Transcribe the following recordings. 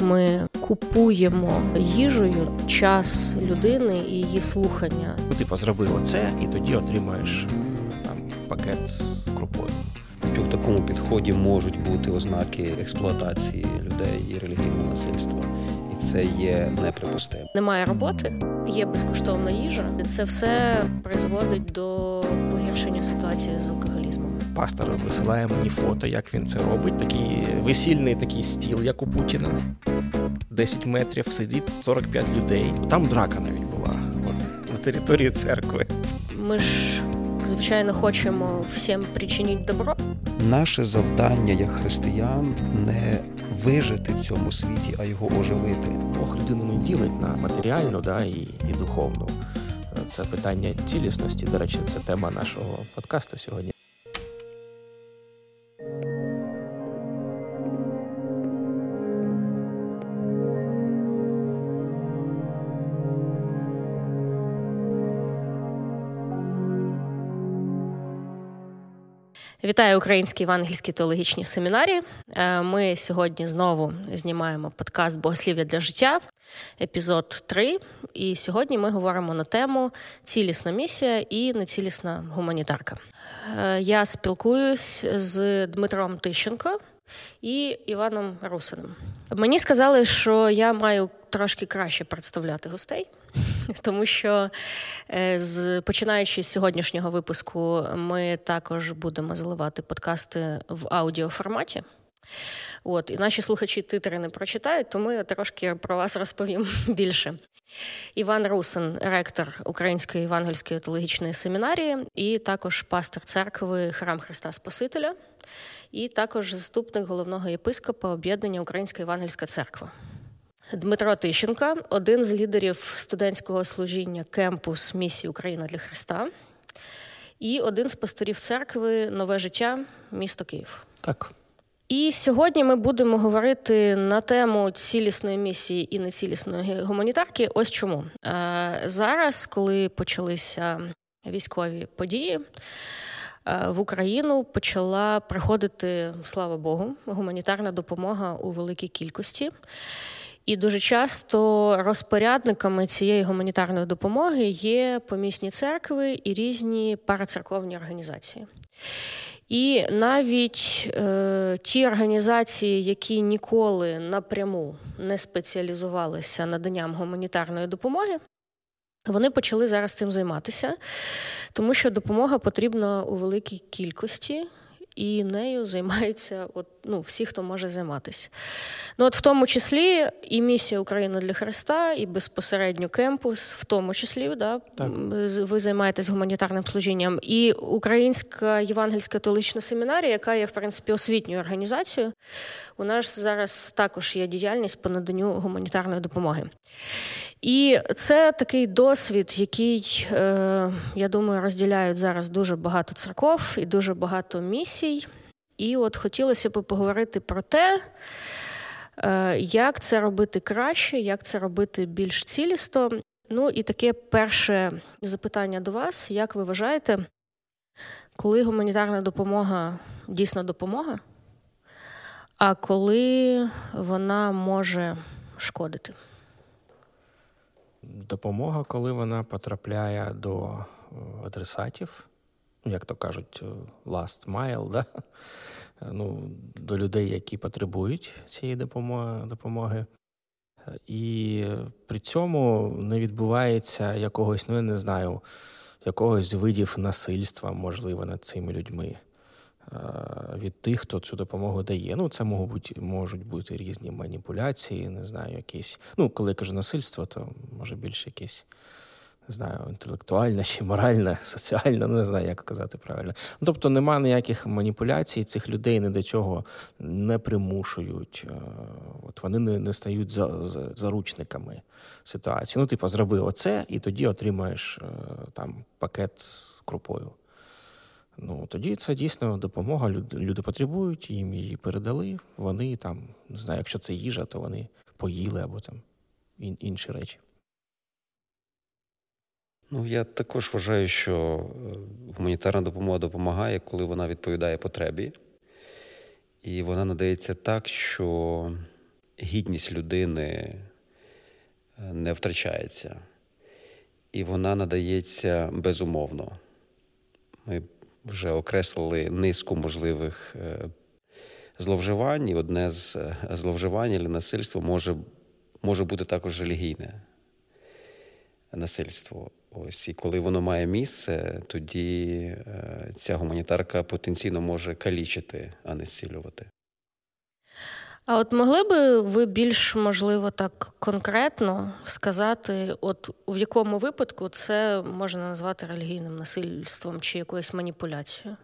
Ми купуємо їжею час людини і її слухання. Типа зробив оце, і тоді отримаєш пакет крупою. Що в такому підході можуть бути ознаки експлуатації людей і релігійного насильства. І це є неприпустимо. Немає роботи, є безкоштовна їжа. Це все призводить до погіршення ситуації з алкоголізмом. Пастор висилає мені фото, як він це робить. Такий весільний такий стіл, як у Путіна. 10 метрів сидить 45 людей. Там драка навіть була. От, на території церкви. Ми ж... звичайно, хочемо всім причинити добро. Наше завдання як християн не вижити в цьому світі, а його оживити. Бог людину не ділить на матеріальну і духовну. Це питання цілісності. До речі, це тема нашого подкасту сьогодні. Вітаю Українській Євангельській Теологічній семінарії. Ми сьогодні знову знімаємо подкаст «Богослів'я для життя», епізод 3. І сьогодні ми говоримо на тему «Цілісна місія і нецілісна гуманітарка». Я спілкуюсь з Дмитром Тищенко і Іваном Русиним. Мені сказали, що я маю трошки краще представляти гостей. Тому що, починаючи з сьогоднішнього випуску, ми також будемо заливати подкасти в аудіоформаті. От, і наші слухачі титри не прочитають, тому я трошки про вас розповім більше. Іван Русин, ректор Української Євангельської Теологічної семінарії і також пастор церкви Храм Христа Спасителя, і також заступник головного єпископа Об'єднання Українська Євангельська Церкви. Дмитро Тищенко – один з лідерів студентського служіння «Кемпус» місії «Україна для Христа» і один з пасторів церкви «Нове життя місто Київ». Так. І сьогодні ми будемо говорити на тему цілісної місії і нецілісної гуманітарки. Ось чому. Зараз, коли почалися військові події, в Україну почала приходити, слава Богу, гуманітарна допомога у великій кількості. І дуже часто розпорядниками цієї гуманітарної допомоги є помісні церкви і різні парацерковні організації. І навіть ті організації, які ніколи напряму не спеціалізувалися наданням гуманітарної допомоги, вони почали зараз цим займатися, тому що допомога потрібна у великій кількості. І нею займаються всі, хто може займатися. В тому числі і місія «Україна для Христа», і безпосередньо «Кемпус», в тому числі, ви займаєтесь гуманітарним служінням. І Українська Євангельська Теологічна семінарія, яка є, в принципі, освітньою організацією, у нас зараз також є діяльність по наданню гуманітарної допомоги. І це такий досвід, який, я думаю, розділяють зараз дуже багато церков і дуже багато місій. І от хотілося б поговорити про те, як це робити краще, як це робити більш цілісно. І таке перше запитання до вас. Як ви вважаєте, коли гуманітарна допомога дійсно допомога, а коли вона може шкодити? Допомога, коли вона потрапляє до адресатів, як то кажуть, last mile, до людей, які потребують цієї допомоги. І при цьому не відбувається якогось, якогось видів насильства, можливо, над цими людьми від тих, хто цю допомогу дає. Це можуть бути різні маніпуляції, якісь... коли я кажу насильство, то може більше якесь, інтелектуальне, чи моральне, соціальне, як казати правильно. Тобто нема ніяких маніпуляцій, цих людей ні до чого не примушують. Вони не стають заручниками ситуації. Зроби оце, і тоді отримаєш пакет з крупою. Тоді це дійсно допомога. Люди потребують, їм її передали. Вони якщо це їжа, то вони поїли або інші речі. Я також вважаю, що гуманітарна допомога допомагає, коли вона відповідає потребі. І вона надається так, що гідність людини не втрачається. І вона надається безумовно. Ми вже окреслили низку можливих зловживань. І одне з зловживань або насильство може бути також релігійне насильство. Ось, і коли воно має місце, тоді ця гуманітарка потенційно може калічити, а не зцілювати. А от могли би ви більш, можливо, так конкретно сказати, от в якому випадку це можна назвати релігійним насильством чи якоюсь маніпуляцією?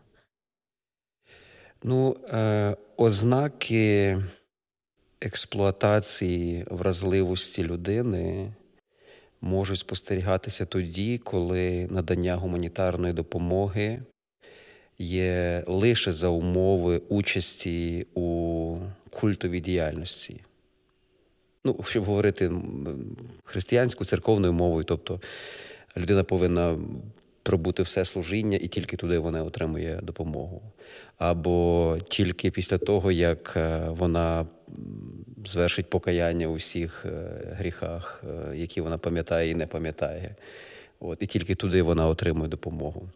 Ознаки експлуатації вразливості людини можуть спостерігатися тоді, коли надання гуманітарної допомоги є лише за умови участі у культовій діяльності. Щоб говорити християнською церковною мовою, тобто людина повинна пробути все служіння, і тільки туди вона отримує допомогу. Або тільки після того, як вона звершить покаяння у всіх гріхах, які вона пам'ятає і не пам'ятає. І тільки туди вона отримує допомогу.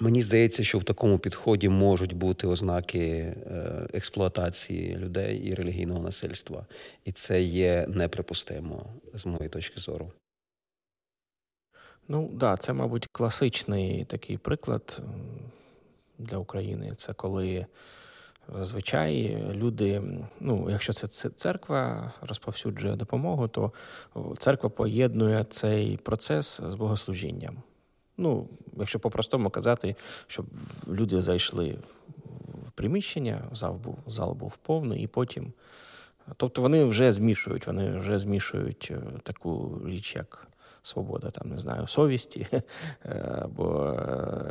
Мені здається, що в такому підході можуть бути ознаки експлуатації людей і релігійного насильства. І це є неприпустимо, з моєї точки зору. Це, мабуть, класичний такий приклад для України. Це коли зазвичай люди, якщо це церква розповсюджує допомогу, то церква поєднує цей процес з богослужінням. Якщо по-простому казати, щоб люди зайшли в приміщення, зал був повний, і потім... Тобто вони вже змішують таку річ, як свобода, совісті або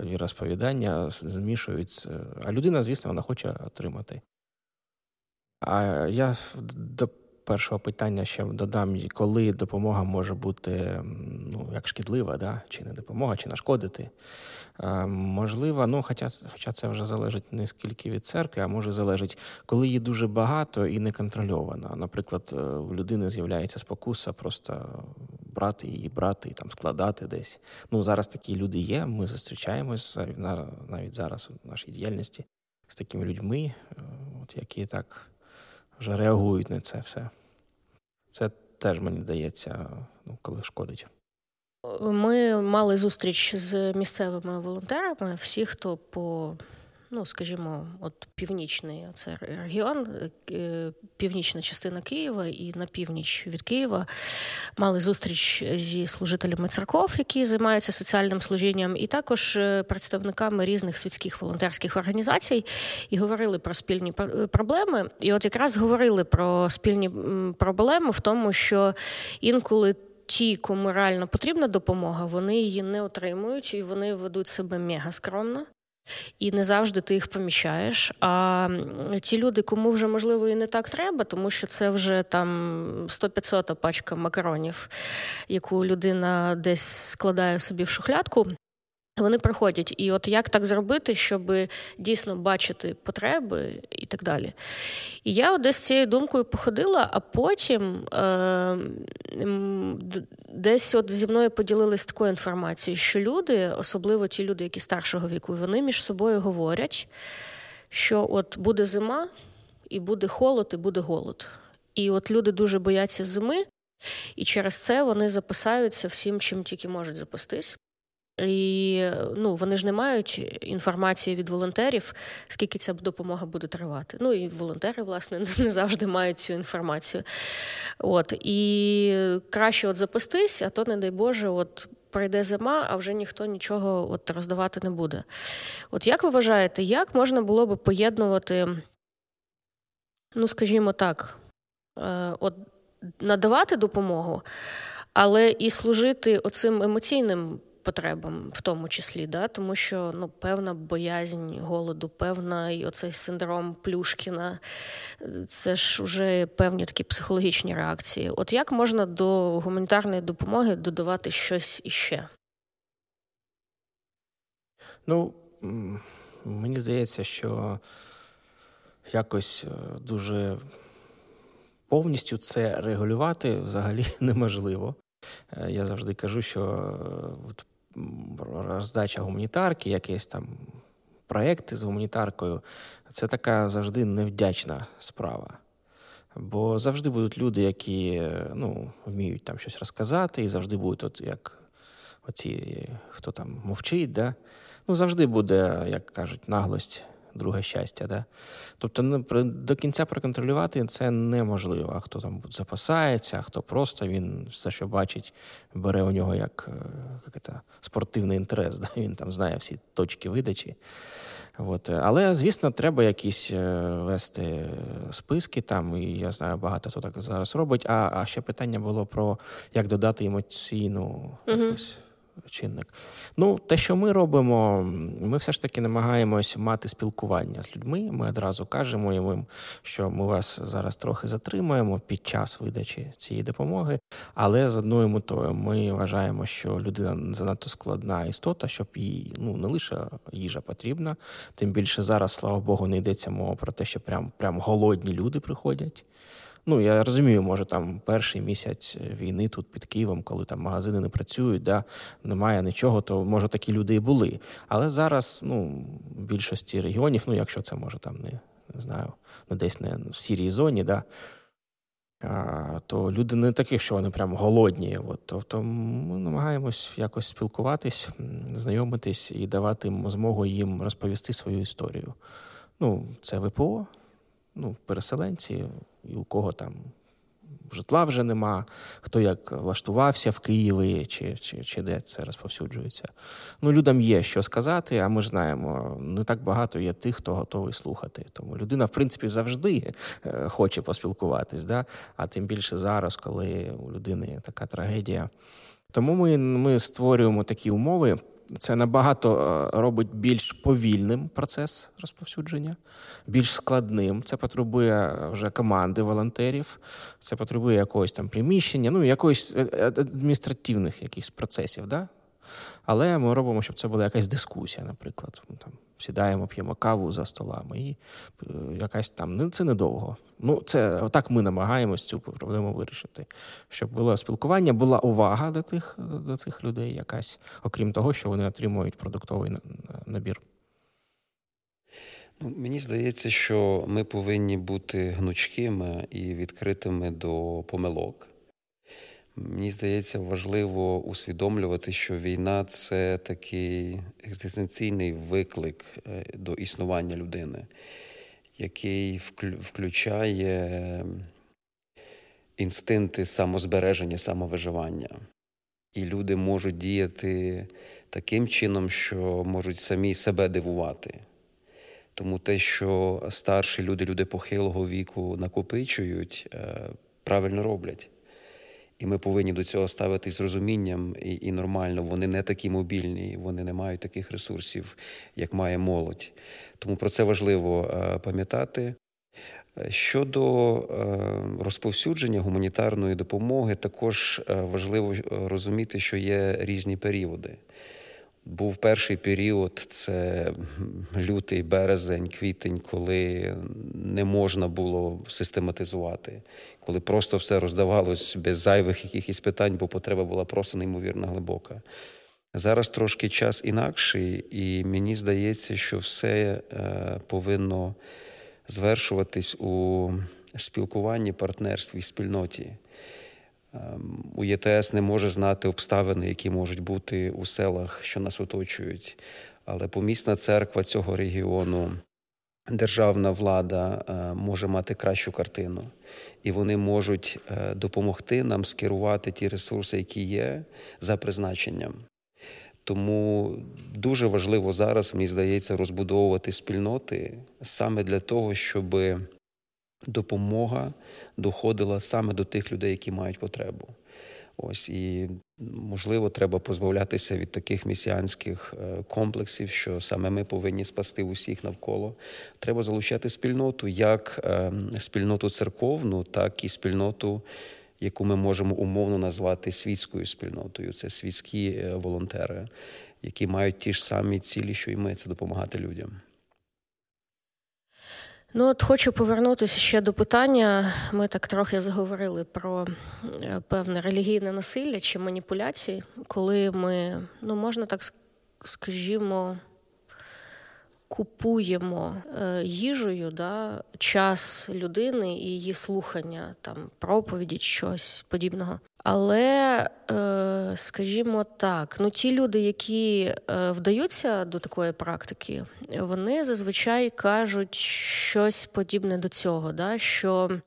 віросповідання, змішують. А людина, звісно, вона хоче отримати. А я до першого питання ще додам, коли допомога може бути як шкідлива, чи не допомога, чи нашкодити. Можливо, хоча це вже залежить не скільки від церкви, а може залежить, коли її дуже багато і не контрольовано. Наприклад, у людини з'являється спокуса просто брати, складати десь. Зараз такі люди є, ми зустрічаємося навіть зараз у нашій діяльності з такими людьми, які так вже реагують на це все. Це теж, мені здається, коли шкодить. Ми мали зустріч з місцевими волонтерами, всі, хто по, північний це регіон, північна частина Києва і на північ від Києва мали зустріч зі служителями церков, які займаються соціальним служінням, і також представниками різних світських волонтерських організацій, і говорили про спільні проблеми. І от якраз говорили про спільні проблеми в тому, що інколи ті, кому реально потрібна допомога, вони її не отримують, і вони ведуть себе мега скромно. І не завжди ти їх помічаєш. А ті люди, кому вже, можливо, і не так треба, тому що це вже 100-500 пачка макаронів, яку людина десь складає собі в шухлядку, вони приходять. І от як так зробити, щоб дійсно бачити потреби і так далі. І я от десь цією думкою походила, а потім десь от зі мною поділились такою інформацією, що люди, особливо ті люди, які старшого віку, вони між собою говорять, що от буде зима, і буде холод, і буде голод. І от люди дуже бояться зими, і через це вони запасаються всім, чим тільки можуть запастись. І вони ж не мають інформації від волонтерів, скільки ця допомога буде тривати. І волонтери, власне, не завжди мають цю інформацію. І краще запастись, а то, не дай Боже, прийде зима, а вже ніхто нічого роздавати не буде. Як ви вважаєте, як можна було би поєднувати, скажімо так, надавати допомогу, але і служити оцим емоційним потребам в тому числі, тому що певна боязнь голоду, певна і оцей синдром Плюшкіна, це ж вже певні такі психологічні реакції. Як можна до гуманітарної допомоги додавати щось іще? Мені здається, що якось дуже повністю це регулювати взагалі неможливо. Я завжди кажу, що роздача гуманітарки, якісь там проекти з гуманітаркою, це така завжди невдячна справа. Бо завжди будуть люди, які вміють там щось розказати, і завжди будуть хто там мовчить, да? Завжди буде, як кажуть, наглость, друге щастя. Да? Тобто до кінця проконтролювати це неможливо. А хто там запасається, а хто просто, він все, що бачить, бере у нього як спортивний інтерес. Да? Він там знає всі точки видачі. От. Але, звісно, треба якісь вести списки там, і я знаю, багато хто так зараз робить. А ще питання було про, як додати емоційну якусь чинник. Те, що ми робимо, ми все ж таки намагаємось мати спілкування з людьми. Ми одразу кажемо їм, що ми вас зараз трохи затримаємо під час видачі цієї допомоги, але з одною метою. Ми вважаємо, що людина занадто складна істота, щоб їй не лише їжа потрібна, тим більше зараз, слава Богу, не йдеться мова про те, що прям голодні люди приходять. Я розумію, може, там перший місяць війни тут під Києвом, коли там магазини не працюють, да, немає нічого, то, може, такі люди і були. Але зараз, в більшості регіонів, якщо це, може, там, десь не в сірій зоні, да, то люди не такі, що вони прям голодні. Тобто ми намагаємось якось спілкуватись, знайомитись і давати змогу їм розповісти свою історію. Це ВПО, переселенці, і у кого там житла вже нема, хто як влаштувався в Києві, чи де це розповсюджується. Людям є що сказати, а ми ж знаємо, не так багато є тих, хто готовий слухати. Тому людина, в принципі, завжди хоче поспілкуватись, да? А тим більше зараз, коли у людини така трагедія. Тому ми створюємо такі умови. Це набагато робить більш повільним процес розповсюдження, більш складним. Це потребує вже команди волонтерів, це потребує якогось там приміщення, якоїсь адміністративних якихось процесів, да? Але ми робимо, щоб це була якась дискусія, наприклад. Там сідаємо, п'ємо каву за столами і якась там... Це недовго. Це отак ми намагаємось цю проблему вирішити. Щоб було спілкування, була увага до цих людей якась, окрім того, що вони отримують продуктовий набір. Мені здається, що ми повинні бути гнучкими і відкритими до помилок. Мені здається, важливо усвідомлювати, що війна – це такий екзистенційний виклик до існування людини, який включає інстинкти самозбереження, самовиживання. І люди можуть діяти таким чином, що можуть самі себе дивувати. Тому те, що старші люди, люди похилого віку накопичують, правильно роблять. І ми повинні до цього ставитись з розумінням і нормально. Вони не такі мобільні, вони не мають таких ресурсів, як має молодь. Тому про це важливо пам'ятати. Щодо розповсюдження гуманітарної допомоги, також важливо розуміти, що є різні періоди. Був перший період, це лютий, березень, квітень, коли не можна було систематизувати, коли просто все роздавалось без зайвих якихось питань, бо потреба була просто неймовірно глибока. Зараз трошки час інакший, і мені здається, що все повинно звершуватись у спілкуванні, партнерстві, спільноті. У ЄТС не може знати обставини, які можуть бути у селах, що нас оточують. Але помісна церква цього регіону, державна влада може мати кращу картину. І вони можуть допомогти нам скерувати ті ресурси, які є, за призначенням. Тому дуже важливо зараз, мені здається, розбудовувати спільноти саме для того, щоб допомога доходила саме до тих людей, які мають потребу. Ось, і, можливо, треба позбавлятися від таких месіанських комплексів, що саме ми повинні спасти усіх навколо. Треба залучати спільноту, як спільноту церковну, так і спільноту, яку ми можемо умовно назвати світською спільнотою. Це світські волонтери, які мають ті ж самі цілі, що і ми – це допомагати людям. Ну, от хочу повернутися ще до питання. Ми так трохи заговорили про певне релігійне насилля чи маніпуляції, коли ми, ну, можна так, скажімо, купуємо їжею, да, час людини і її слухання, там, проповіді, щось подібного. Але, скажімо так, ну, ті люди, які вдаються до такої практики, вони зазвичай кажуть щось подібне до цього, да, що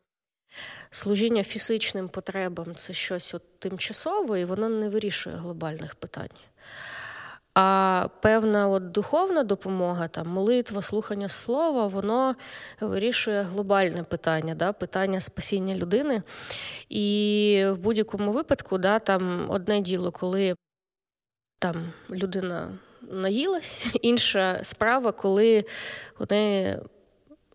служіння фізичним потребам – це щось от тимчасове, і воно не вирішує глобальних питань. А певна от духовна допомога, там, молитва, слухання слова, воно вирішує глобальне питання, да, питання спасіння людини. І в будь-якому випадку, да, там одне діло, коли там людина наїлась, інша справа, коли вони,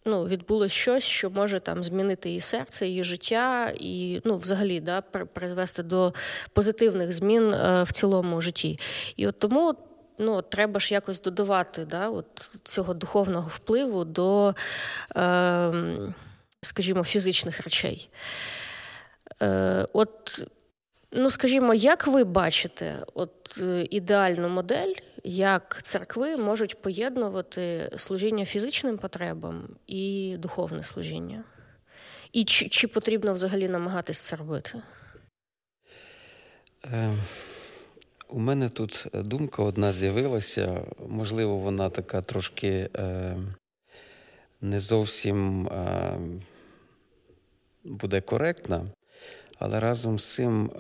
ну, відбулось щось, що може там змінити її серце, її життя і, ну, взагалі, да, призвести до позитивних змін в цілому житті. І от тому, ну, треба ж якось додавати, да, от цього духовного впливу до, скажімо, фізичних речей. От, ну, скажімо, як ви бачите от ідеальну модель, як церкви можуть поєднувати служіння фізичним потребам і духовне служіння? І чи потрібно взагалі намагатись це робити? У мене тут думка одна з'явилася. Можливо, вона така трошки не зовсім буде коректна. Але разом з цим,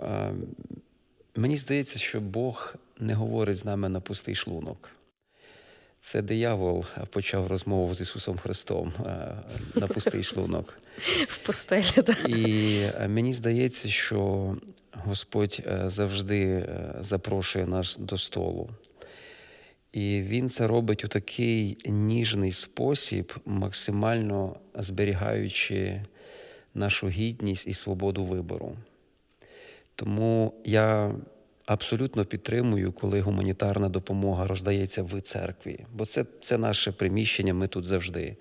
мені здається, що Бог не говорить з нами на пустий шлунок. Це диявол почав розмову з Ісусом Христом на пустий шлунок. В пустелі, так. І мені здається, що Господь завжди запрошує нас до столу. І Він це робить у такий ніжний спосіб, максимально зберігаючи нашу гідність і свободу вибору. Тому я абсолютно підтримую, коли гуманітарна допомога роздається в церкві. Бо це наше приміщення, ми тут завжди.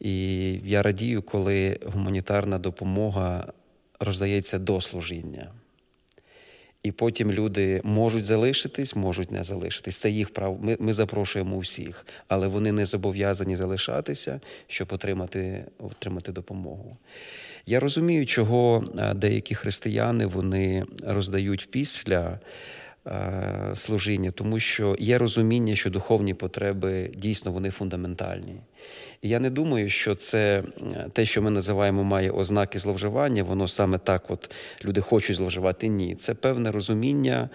І я радію, коли гуманітарна допомога роздається до служіння. І потім люди можуть залишитись, можуть не залишитись. Це їх право. Ми запрошуємо усіх, але вони не зобов'язані залишатися, щоб отримати допомогу. Я розумію, чого деякі християни вони роздають після служіння, тому що є розуміння, що духовні потреби, дійсно, вони фундаментальні. І я не думаю, що це те, що ми називаємо, має ознаки зловживання, воно саме так от люди хочуть зловживати. Ні, це певне розуміння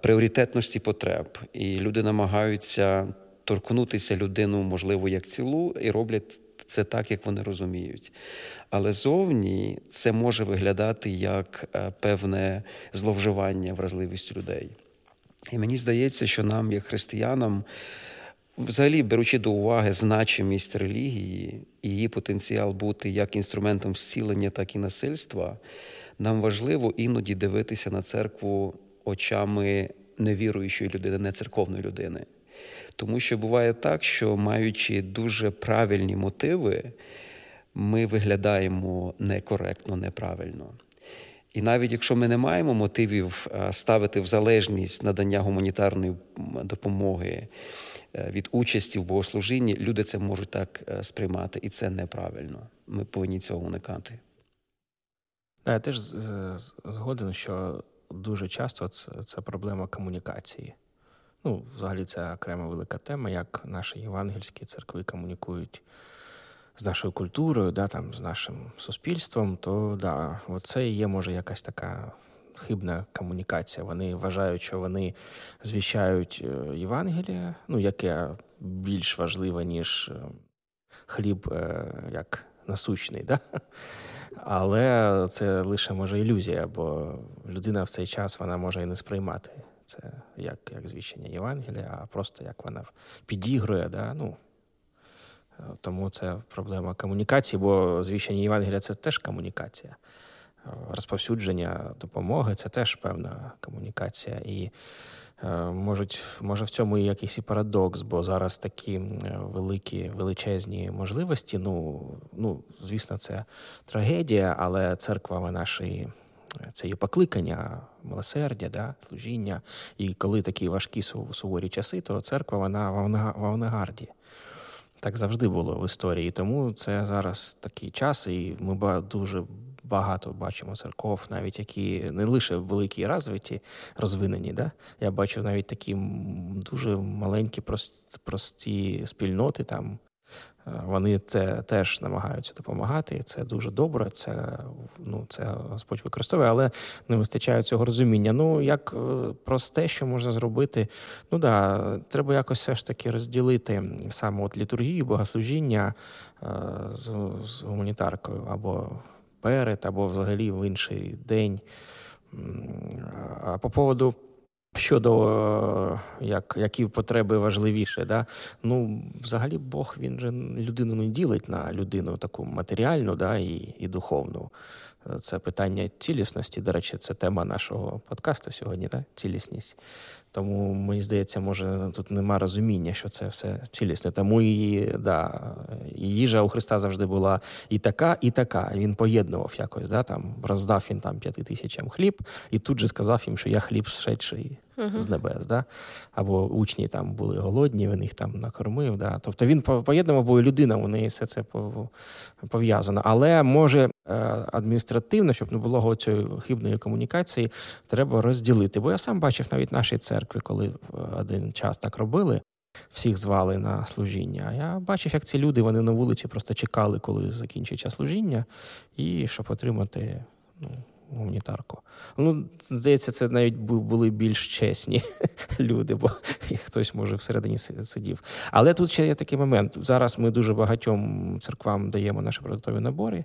пріоритетності потреб. І люди намагаються торкнутися людину, можливо, як цілу, і роблять це так, як вони розуміють. Але зовні це може виглядати як певне зловживання вразливістю людей. І мені здається, що нам, як християнам, взагалі, беручи до уваги значимість релігії і її потенціал бути як інструментом зцілення, так і насильства, нам важливо іноді дивитися на церкву очами невіруючої людини, не церковної людини. Тому що буває так, що, маючи дуже правильні мотиви, ми виглядаємо некоректно, неправильно. І навіть якщо ми не маємо мотивів ставити в залежність надання гуманітарної допомоги від участі в богослужінні, люди це можуть так сприймати, і це неправильно. Ми повинні цього уникати. Я теж згоден, що дуже часто це проблема комунікації. Ну, взагалі, це окрема велика тема, як наші євангельські церкви комунікують з нашою культурою, да, там, з нашим суспільством, то да, це і є, може, якась така хибна комунікація. Вони вважають, що вони звіщають Євангеліє, ну, яке більш важливе, ніж хліб як насущний, да? Але це лише, може, ілюзія, бо людина в цей час, вона може і не сприймати це як звіщення Євангелія, а просто як вона підігрує. Да? Ну, тому це проблема комунікації, бо звіщення Євангелія – це теж комунікація. розповсюдження допомоги, це теж певна комунікація. І може в цьому і якийсь і парадокс, бо зараз такі великі, величезні можливості, ну звісно, це трагедія, але церква вона ж і це є покликання, милосердя, да, служіння. І коли такі важкі суворі часи, то церква вона в авангарді. Так завжди було в історії. Тому це зараз такий час, і ми дуже багато бачимо церков, навіть які не лише великі розвиті, розвинені. Да? Я бачу навіть такі дуже маленькі, прості спільноти там. Вони це теж намагаються допомагати, це дуже добре, це Господь використовує, але не вистачає цього розуміння. Ну, як просте, що можна зробити? Ну, да, треба якось все ж таки розділити саме от літургію, богослужіння з гуманітаркою, або перед, або взагалі в інший день. А по поводу щодо які потреби важливіше, да? Ну, взагалі Бог, він же людину не ділить на людину таку матеріальну, да, і духовну. Це питання цілісності, до речі, це тема нашого подкасту сьогодні, да? Цілісність. Тому, мені здається, може, тут нема розуміння, що це все цілісне. Тому і їжа у Христа завжди була і така, і така. Він поєднував якось, да? Там, роздав він там 5000 хліб, і тут же сказав їм, що я хліб зшедший з небес. Да? Або учні там були голодні, він їх там накормив. Да? Тобто він поєднував, бо людина, у неї все це пов'язано. Але, може, адміністративно, щоб не було цієї хибної комунікації, треба розділити. Бо я сам бачив навіть наші церкви, коли один час так робили, всіх звали на служіння. Я бачив, як ці люди, вони на вулиці просто чекали, коли закінчиться служіння, і щоб отримати гуманітарку. Ну, здається, це навіть були більш чесні люди, бо хтось, може, всередині сидів. Але тут ще є такий момент. Зараз ми дуже багатьом церквам даємо наші продуктові набори,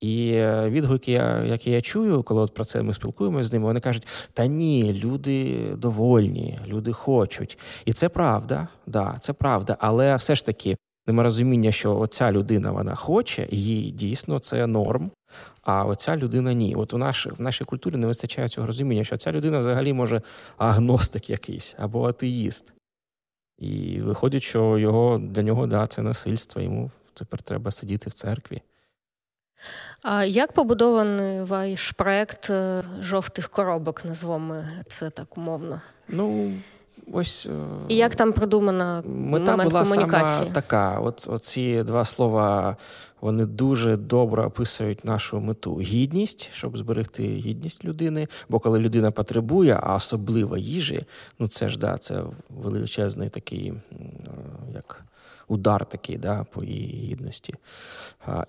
і відгуки, які я чую, коли от про це ми спілкуємося з ними, вони кажуть, та ні, люди довольні, люди хочуть. І це правда, да, це правда, але все ж таки нема розуміння, що оця людина, вона хоче, їй дійсно це норм, а оця людина ні. От в нашій культурі не вистачає цього розуміння, що ця людина взагалі може агностик якийсь або атеїст. І виходить, що для нього да, це насильство, йому тепер треба сидіти в церкві. А як побудований ваш проект «Жовтих коробок», назвемо це так умовно? Ну, ось... І як там продумана момент комунікації? Мета була сама така. Оці два слова, вони дуже добре описують нашу мету. Гідність, щоб зберегти гідність людини. Бо коли людина потребує, а особливо їжі, ну це ж, да, це величезний такий, як... удар такий, да, по її гідності.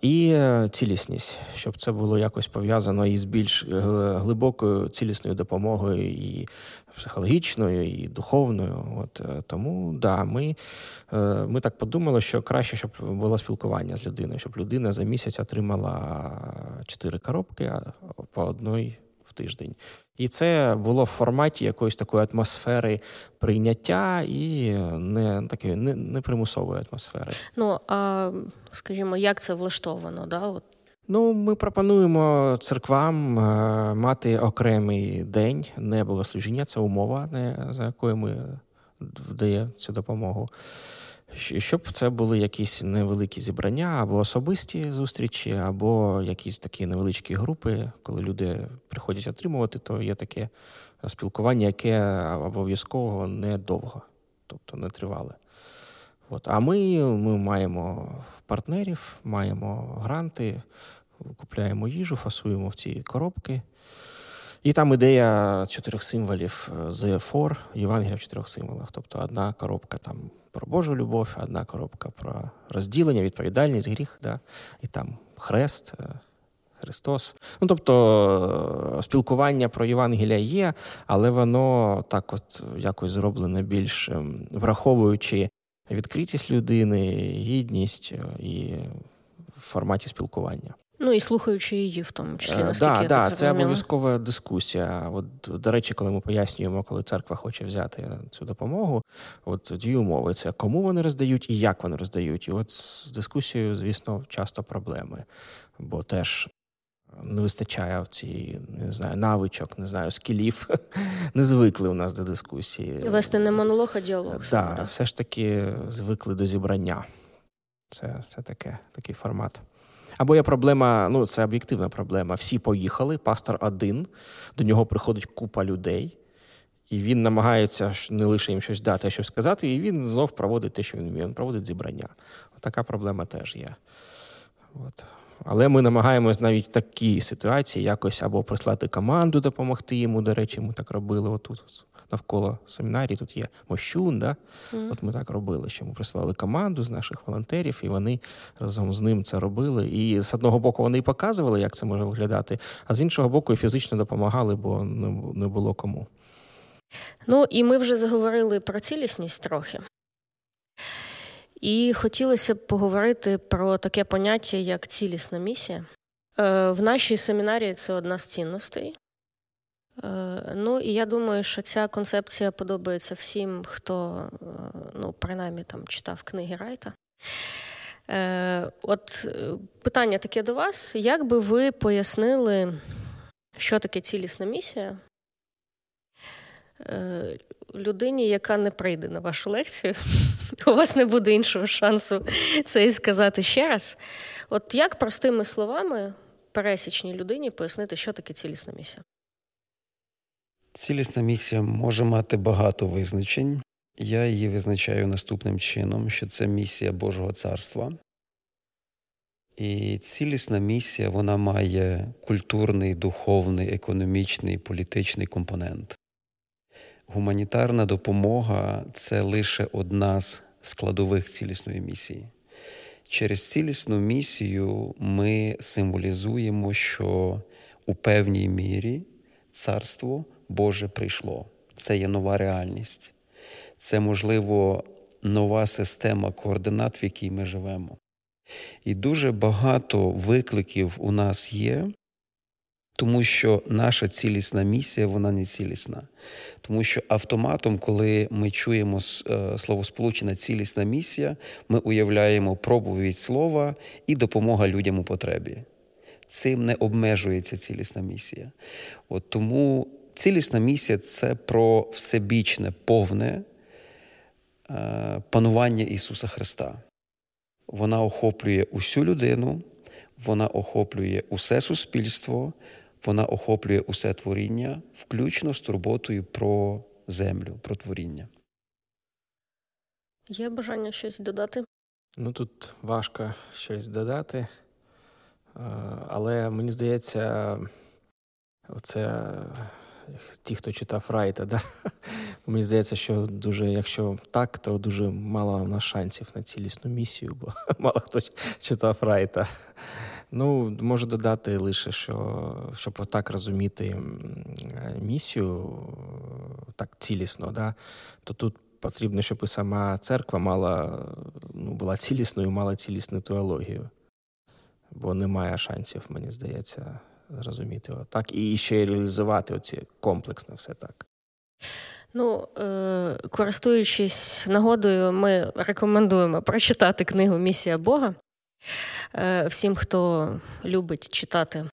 І цілісність, щоб це було якось пов'язано із більш глибокою цілісною допомогою і психологічною, і духовною. Тому, да, ми так подумали, що краще, щоб було спілкування з людиною, щоб людина за місяць отримала 4 коробки по одній в тиждень. І це було в форматі якоїсь такої атмосфери прийняття і не примусової атмосфери. Ну, а, скажімо, як це влаштовано? Да? Ну, ми пропонуємо церквам мати окремий день не богослужіння, це умова, за якою ми даємо цю допомогу. Щоб це були якісь невеликі зібрання, або особисті зустрічі, або якісь такі невеличкі групи, коли люди приходять отримувати, то є таке спілкування, яке обов'язково недовго, тобто не тривале. А ми маємо партнерів, маємо гранти, купляємо їжу, фасуємо в ці коробки. І там ідея 4 символів ЗФОР, Євангелія в 4 символах. Тобто одна коробка там про Божу любов, одна коробка про розділення, відповідальність, гріх, да? І там хрест, Христос. Ну, тобто спілкування про Євангелія є, але воно так от якось зроблено більш враховуючи відкритість людини, гідність і в форматі спілкування. Ну і слухаючи її в тому числі, наскільки я так зрозуміла. Це обов'язкова дискусія. До речі, коли ми пояснюємо, коли церква хоче взяти цю допомогу, дві умови – це кому вони роздають і як вони роздають. І з дискусією, звісно, часто проблеми, бо теж не вистачає в цій, не знаю, навичок, не знаю, скілів. Не звикли у нас до дискусії. Вести не монолог, а діалог. Так, да, все ж таки звикли до зібрання. Це таке, такий формат. Або є проблема, ну це об'єктивна проблема. Всі поїхали, пастор один, до нього приходить купа людей, і він намагається не лише їм щось дати, а щось сказати, і він знов проводить те, що він вміє. Він проводить зібрання. Така проблема теж є. От. Але ми намагаємось навіть в такій ситуації якось або прислати команду, допомогти йому. До речі, ми так робили отут, навколо семінарії. Тут є Мощун, да? От ми так робили, що ми прислали команду з наших волонтерів, і вони разом з ним це робили. І з одного боку вони і показували, як це може виглядати, а з іншого боку і фізично допомагали, бо не було кому. Ну, і ми вже заговорили про цілісність трохи. І хотілося б поговорити про таке поняття, як цілісна місія. В нашій семінарії це одна з цінностей. Ну, і я думаю, що ця концепція подобається всім, хто, ну, принаймні, там, читав книги Райта. От питання таке до вас. Як би ви пояснили, що таке цілісна місія людині, яка не прийде на вашу лекцію? У вас не буде іншого шансу це і сказати ще раз. От як простими словами пересічній людині пояснити, що таке цілісна місія? Цілісна місія може мати багато визначень. Я її визначаю наступним чином, що це місія Божого Царства. І цілісна місія, вона має культурний, духовний, економічний, політичний компонент. Гуманітарна допомога – це лише одна з складових цілісної місії. Через цілісну місію ми символізуємо, що у певній мірі Царство Боже прийшло. Це є нова реальність. Це, можливо, нова система координат, в якій ми живемо. І дуже багато викликів у нас є, тому що наша цілісна місія, вона не цілісна. Тому що автоматом, коли ми чуємо словосполучення «цілісна місія», ми уявляємо проповідь слова і допомога людям у потребі. Цим не обмежується цілісна місія. От тому цілісна місія – це про всебічне, повне панування Ісуса Христа. Вона охоплює усю людину, вона охоплює усе суспільство, вона охоплює усе творіння, включно з турботою про землю, про творіння. Є бажання щось додати? Ну, тут важко щось додати, але мені здається, це ті, хто читав Райта, да? Мені здається, що дуже, якщо так, то дуже мало в нас шансів на цілісну місію, бо мало хто читав Райта. Ну, можу додати лише, що щоб отак розуміти місію так цілісно, да, то тут потрібно, щоб і сама церква мала, ну, була цілісною, мала цілісну теологію. Бо немає шансів, мені здається, зрозуміти отак і ще реалізувати оці комплексно все так. Ну, користуючись нагодою, ми рекомендуємо прочитати книгу «Місія Бога» всім, хто любить читати.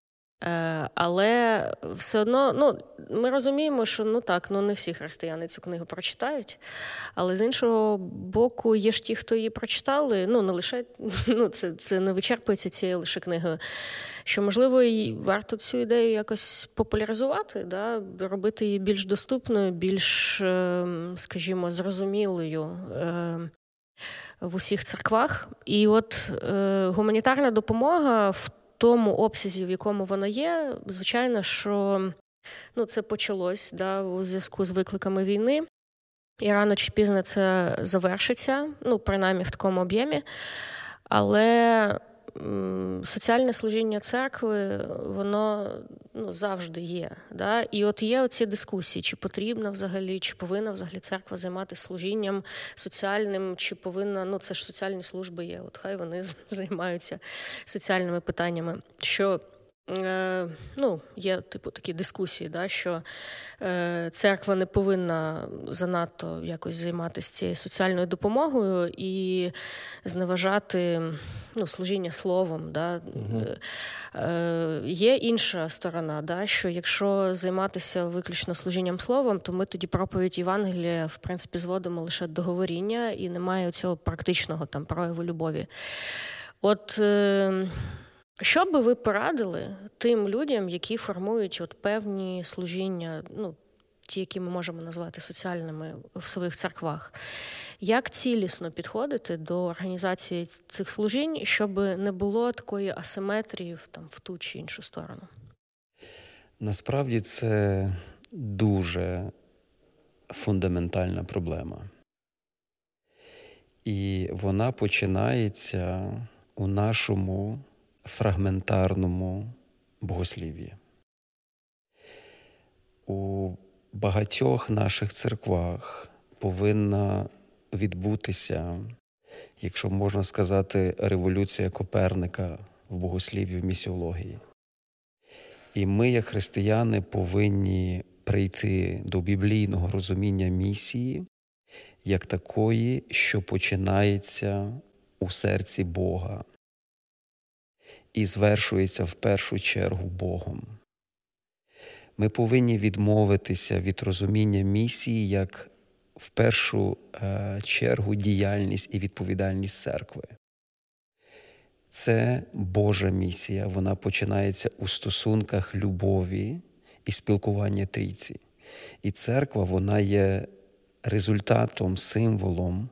Але все одно, ну, ми розуміємо, що, ну так, ну не всі християни цю книгу прочитають, але з іншого боку є ж ті, хто її прочитали, ну не лише, ну це не вичерпується цією лише книгою, що, можливо, і варто цю ідею якось популяризувати, да? Робити її більш доступною, більш, скажімо, зрозумілою в усіх церквах. І от гуманітарна допомога в тому обсязі, в якому вона є, звичайно, що, ну, це почалось, да, у зв'язку з викликами війни. І рано чи пізно це завершиться, ну, принаймні в такому об'ємі. Але соціальне служіння церкви, воно, ну, завжди є. Да? І от є оці дискусії, чи потрібна взагалі, чи повинна взагалі церква займатися служінням соціальним, чи повинна, ну це ж соціальні служби є, от хай вони займаються соціальними питаннями. Що є такі дискусії, що церква не повинна занадто якось займатися цією соціальною допомогою і зневажати служіння словом. Угу. Є інша сторона, що якщо займатися виключно служінням словом, то ми тоді проповідь Євангелія, в принципі, зводимо лише до говоріння і немає цього практичного прояву любові. От... Що би ви порадили тим людям, які формують певні служіння, ті, які ми можемо назвати соціальними в своїх церквах? Як цілісно підходити до організації цих служінь, щоб не було такої асиметрії в ту чи іншу сторону? Насправді це дуже фундаментальна проблема. І вона починається у нашому фрагментарному богослів'ї. У багатьох наших церквах повинна відбутися, якщо можна сказати, революція Коперника в богослів'ї, в місіології. І ми, як християни, повинні прийти до біблійного розуміння місії як такої, що починається у серці Бога і звершується в першу чергу Богом. Ми повинні відмовитися від розуміння місії як в першу чергу діяльність і відповідальність церкви. Це Божа місія, вона починається у стосунках любові і спілкування Трійці. І церква, вона є результатом, символом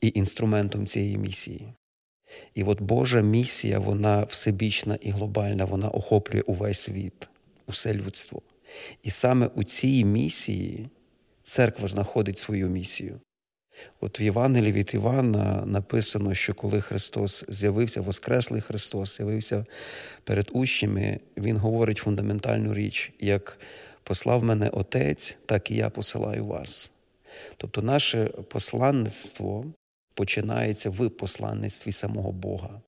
і інструментом цієї місії. І от Божа місія, вона всебічна і глобальна, вона охоплює увесь світ, усе людство. І саме у цій місії церква знаходить свою місію. От в Євангелії від Івана написано, що коли Христос з'явився, воскреслий Христос з'явився перед учнями, Він говорить фундаментальну річ: як послав мене Отець, так і я посилаю вас. Тобто наше посланництво починається в посланництві самого Бога.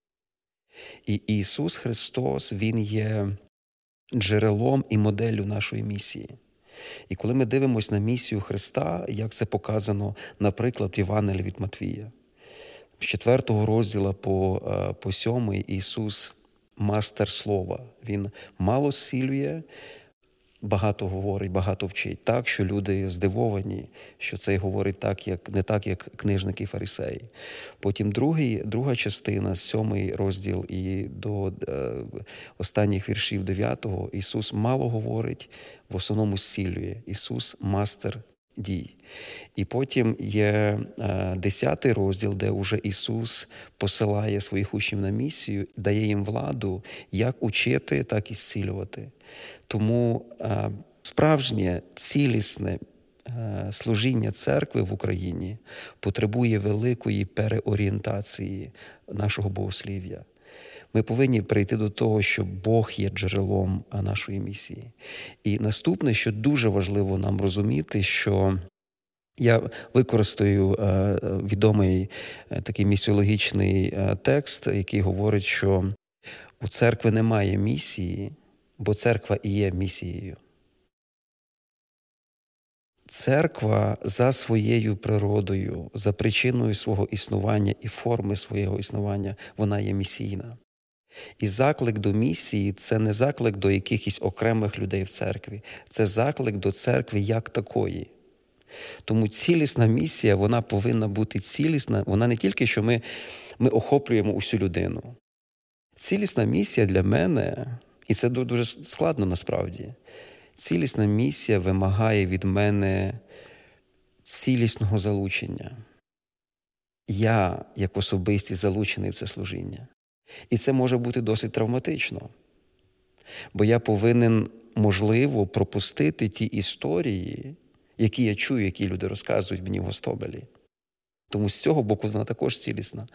І Ісус Христос, Він є джерелом і моделлю нашої місії. І коли ми дивимося на місію Христа, як це показано, наприклад, в Євангелії від Матвія. З 4 розділу по 7 Ісус – мастер слова. Він мало зцілює, багато говорить, багато вчить так, що люди здивовані, що цей говорить так, як, не так, як книжники і фарисеї. Потім друга частина, 7 розділ і до останніх віршів 9-го, Ісус мало говорить, в основному зцілює. Ісус – мастер дій. І потім є 10 розділ, де уже Ісус посилає своїх учнів на місію, дає їм владу, як учити, так і зцілювати. Тому справжнє, цілісне служіння церкви в Україні потребує великої переорієнтації нашого богослів'я. Ми повинні прийти до того, що Бог є джерелом нашої місії. І наступне, що дуже важливо нам розуміти, що я використаю відомий такий місіологічний текст, який говорить, що у церкви немає місії, бо церква і є місією. Церква за своєю природою, за причиною свого існування і форми свого існування, вона є місійна. І заклик до місії – це не заклик до якихось окремих людей в церкві. Це заклик до церкви як такої. Тому цілісна місія, вона повинна бути цілісна. Вона не тільки, що ми охоплюємо усю людину. Цілісна місія для мене, і це дуже складно насправді, цілісна місія вимагає від мене цілісного залучення. Я, як особистість, залучений в це служіння. І це може бути досить травматично. Бо я повинен, можливо, пропустити ті історії, які я чую, які люди розказують мені в Гостомелі. Тому з цього боку вона також цілісна.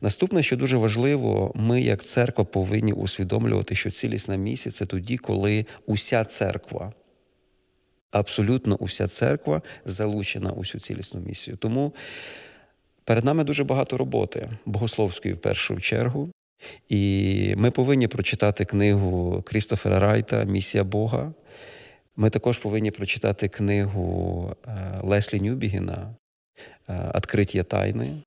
Наступне, що дуже важливо, ми як церква повинні усвідомлювати, що цілісна місія – це тоді, коли уся церква, абсолютно уся церква залучена у цю цілісну місію. Тому перед нами дуже багато роботи, богословської в першу чергу, І ми повинні прочитати книгу Христофера Райта «Місія Бога». Ми також повинні прочитати книгу Леслі Ньюбігіна «Откриття тайни».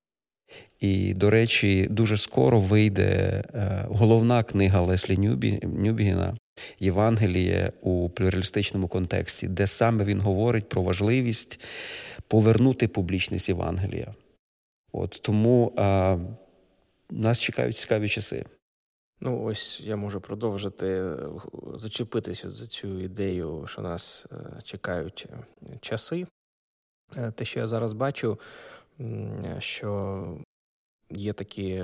І, до речі, дуже скоро вийде головна книга Леслі Ньюбігіна «Євангеліє у плюралістичному контексті», де саме він говорить про важливість повернути публічність Євангелія. От, тому нас чекають цікаві часи. Ну, ось я можу продовжити зачепитися за цю ідею, що нас чекають часи. Те, що я зараз бачу, що є такі,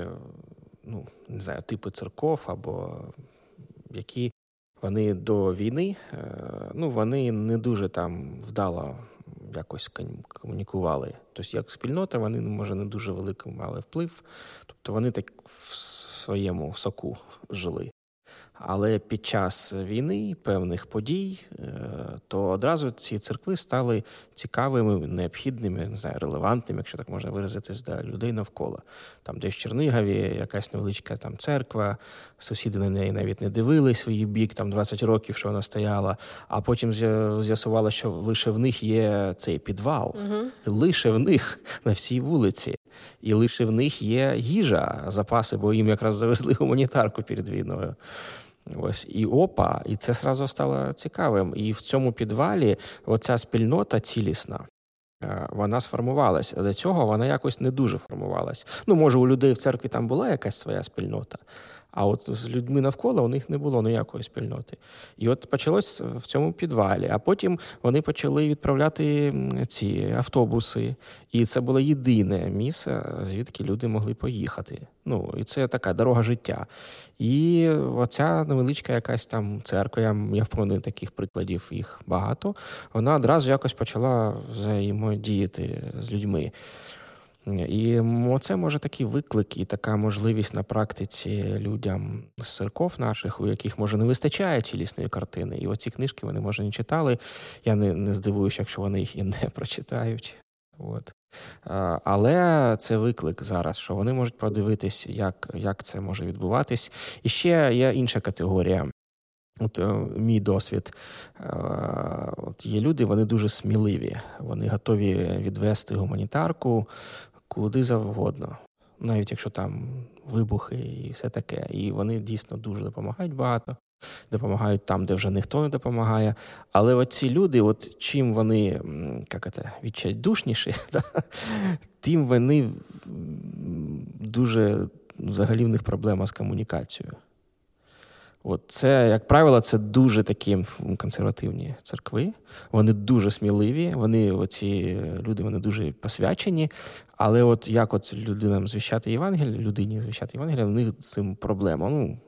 ну, не знаю, типи церков, або які вони до війни, ну, вони не дуже там вдало якось комунікували. Тобто, як спільнота, вони, може, не дуже великий мали вплив. Тобто, вони так в своєму соку жили. Але під час війни, певних подій, то одразу ці церкви стали цікавими, необхідними, не знаю, релевантними, якщо так можна виразитись, для людей навколо. Там десь в Чернігові якась невеличка там церква, сусіди на неї навіть не дивились в її бік, там 20 років, що вона стояла, а потім з'ясувало, що лише в них є цей підвал, лише в них на всій вулиці. І лише в них є їжа, запаси, бо їм якраз завезли гуманітарку перед війною. Ось. І опа, і це зразу стало цікавим. І в цьому підвалі оця спільнота цілісна, вона сформувалась. До цього вона якось не дуже формувалась. Ну, може, у людей в церкві там була якась своя спільнота, а от з людьми навколо у них не було ніякої спільноти. І от почалось в цьому підвалі. А потім вони почали відправляти ці автобуси. І це було єдине місце, звідки люди могли поїхати. Ну, і це така дорога життя. І оця невеличка якась там церква, я впевнений, таких прикладів їх багато, вона одразу якось почала взаємодіяти з людьми. І це, може, такий виклик і така можливість на практиці людям з церков наших, у яких, може, не вистачає цілісної картини. І оці книжки вони, може, не читали. Я не здивуюся, якщо вони їх і не прочитають. От. Але це виклик зараз, що вони можуть подивитись, як це може відбуватись. І ще є інша категорія. От мій досвід. От є люди, вони дуже сміливі. Вони готові відвести гуманітарку куди завгодно. Навіть якщо там вибухи і все таке. І вони дійсно дуже допомагають багато. Допомагають там, де вже ніхто не допомагає. Але оці люди, от чим вони відчайдушніші, тим вони дуже взагалі в них проблема з комунікацією. От це, як правило, це дуже такі консервативні церкви. Вони дуже сміливі, оці люди, вони дуже посвячені. Але от як от людинам звіщати Євангеліє, людині звіщати Євангеліє, в них з цим проблема. Ну,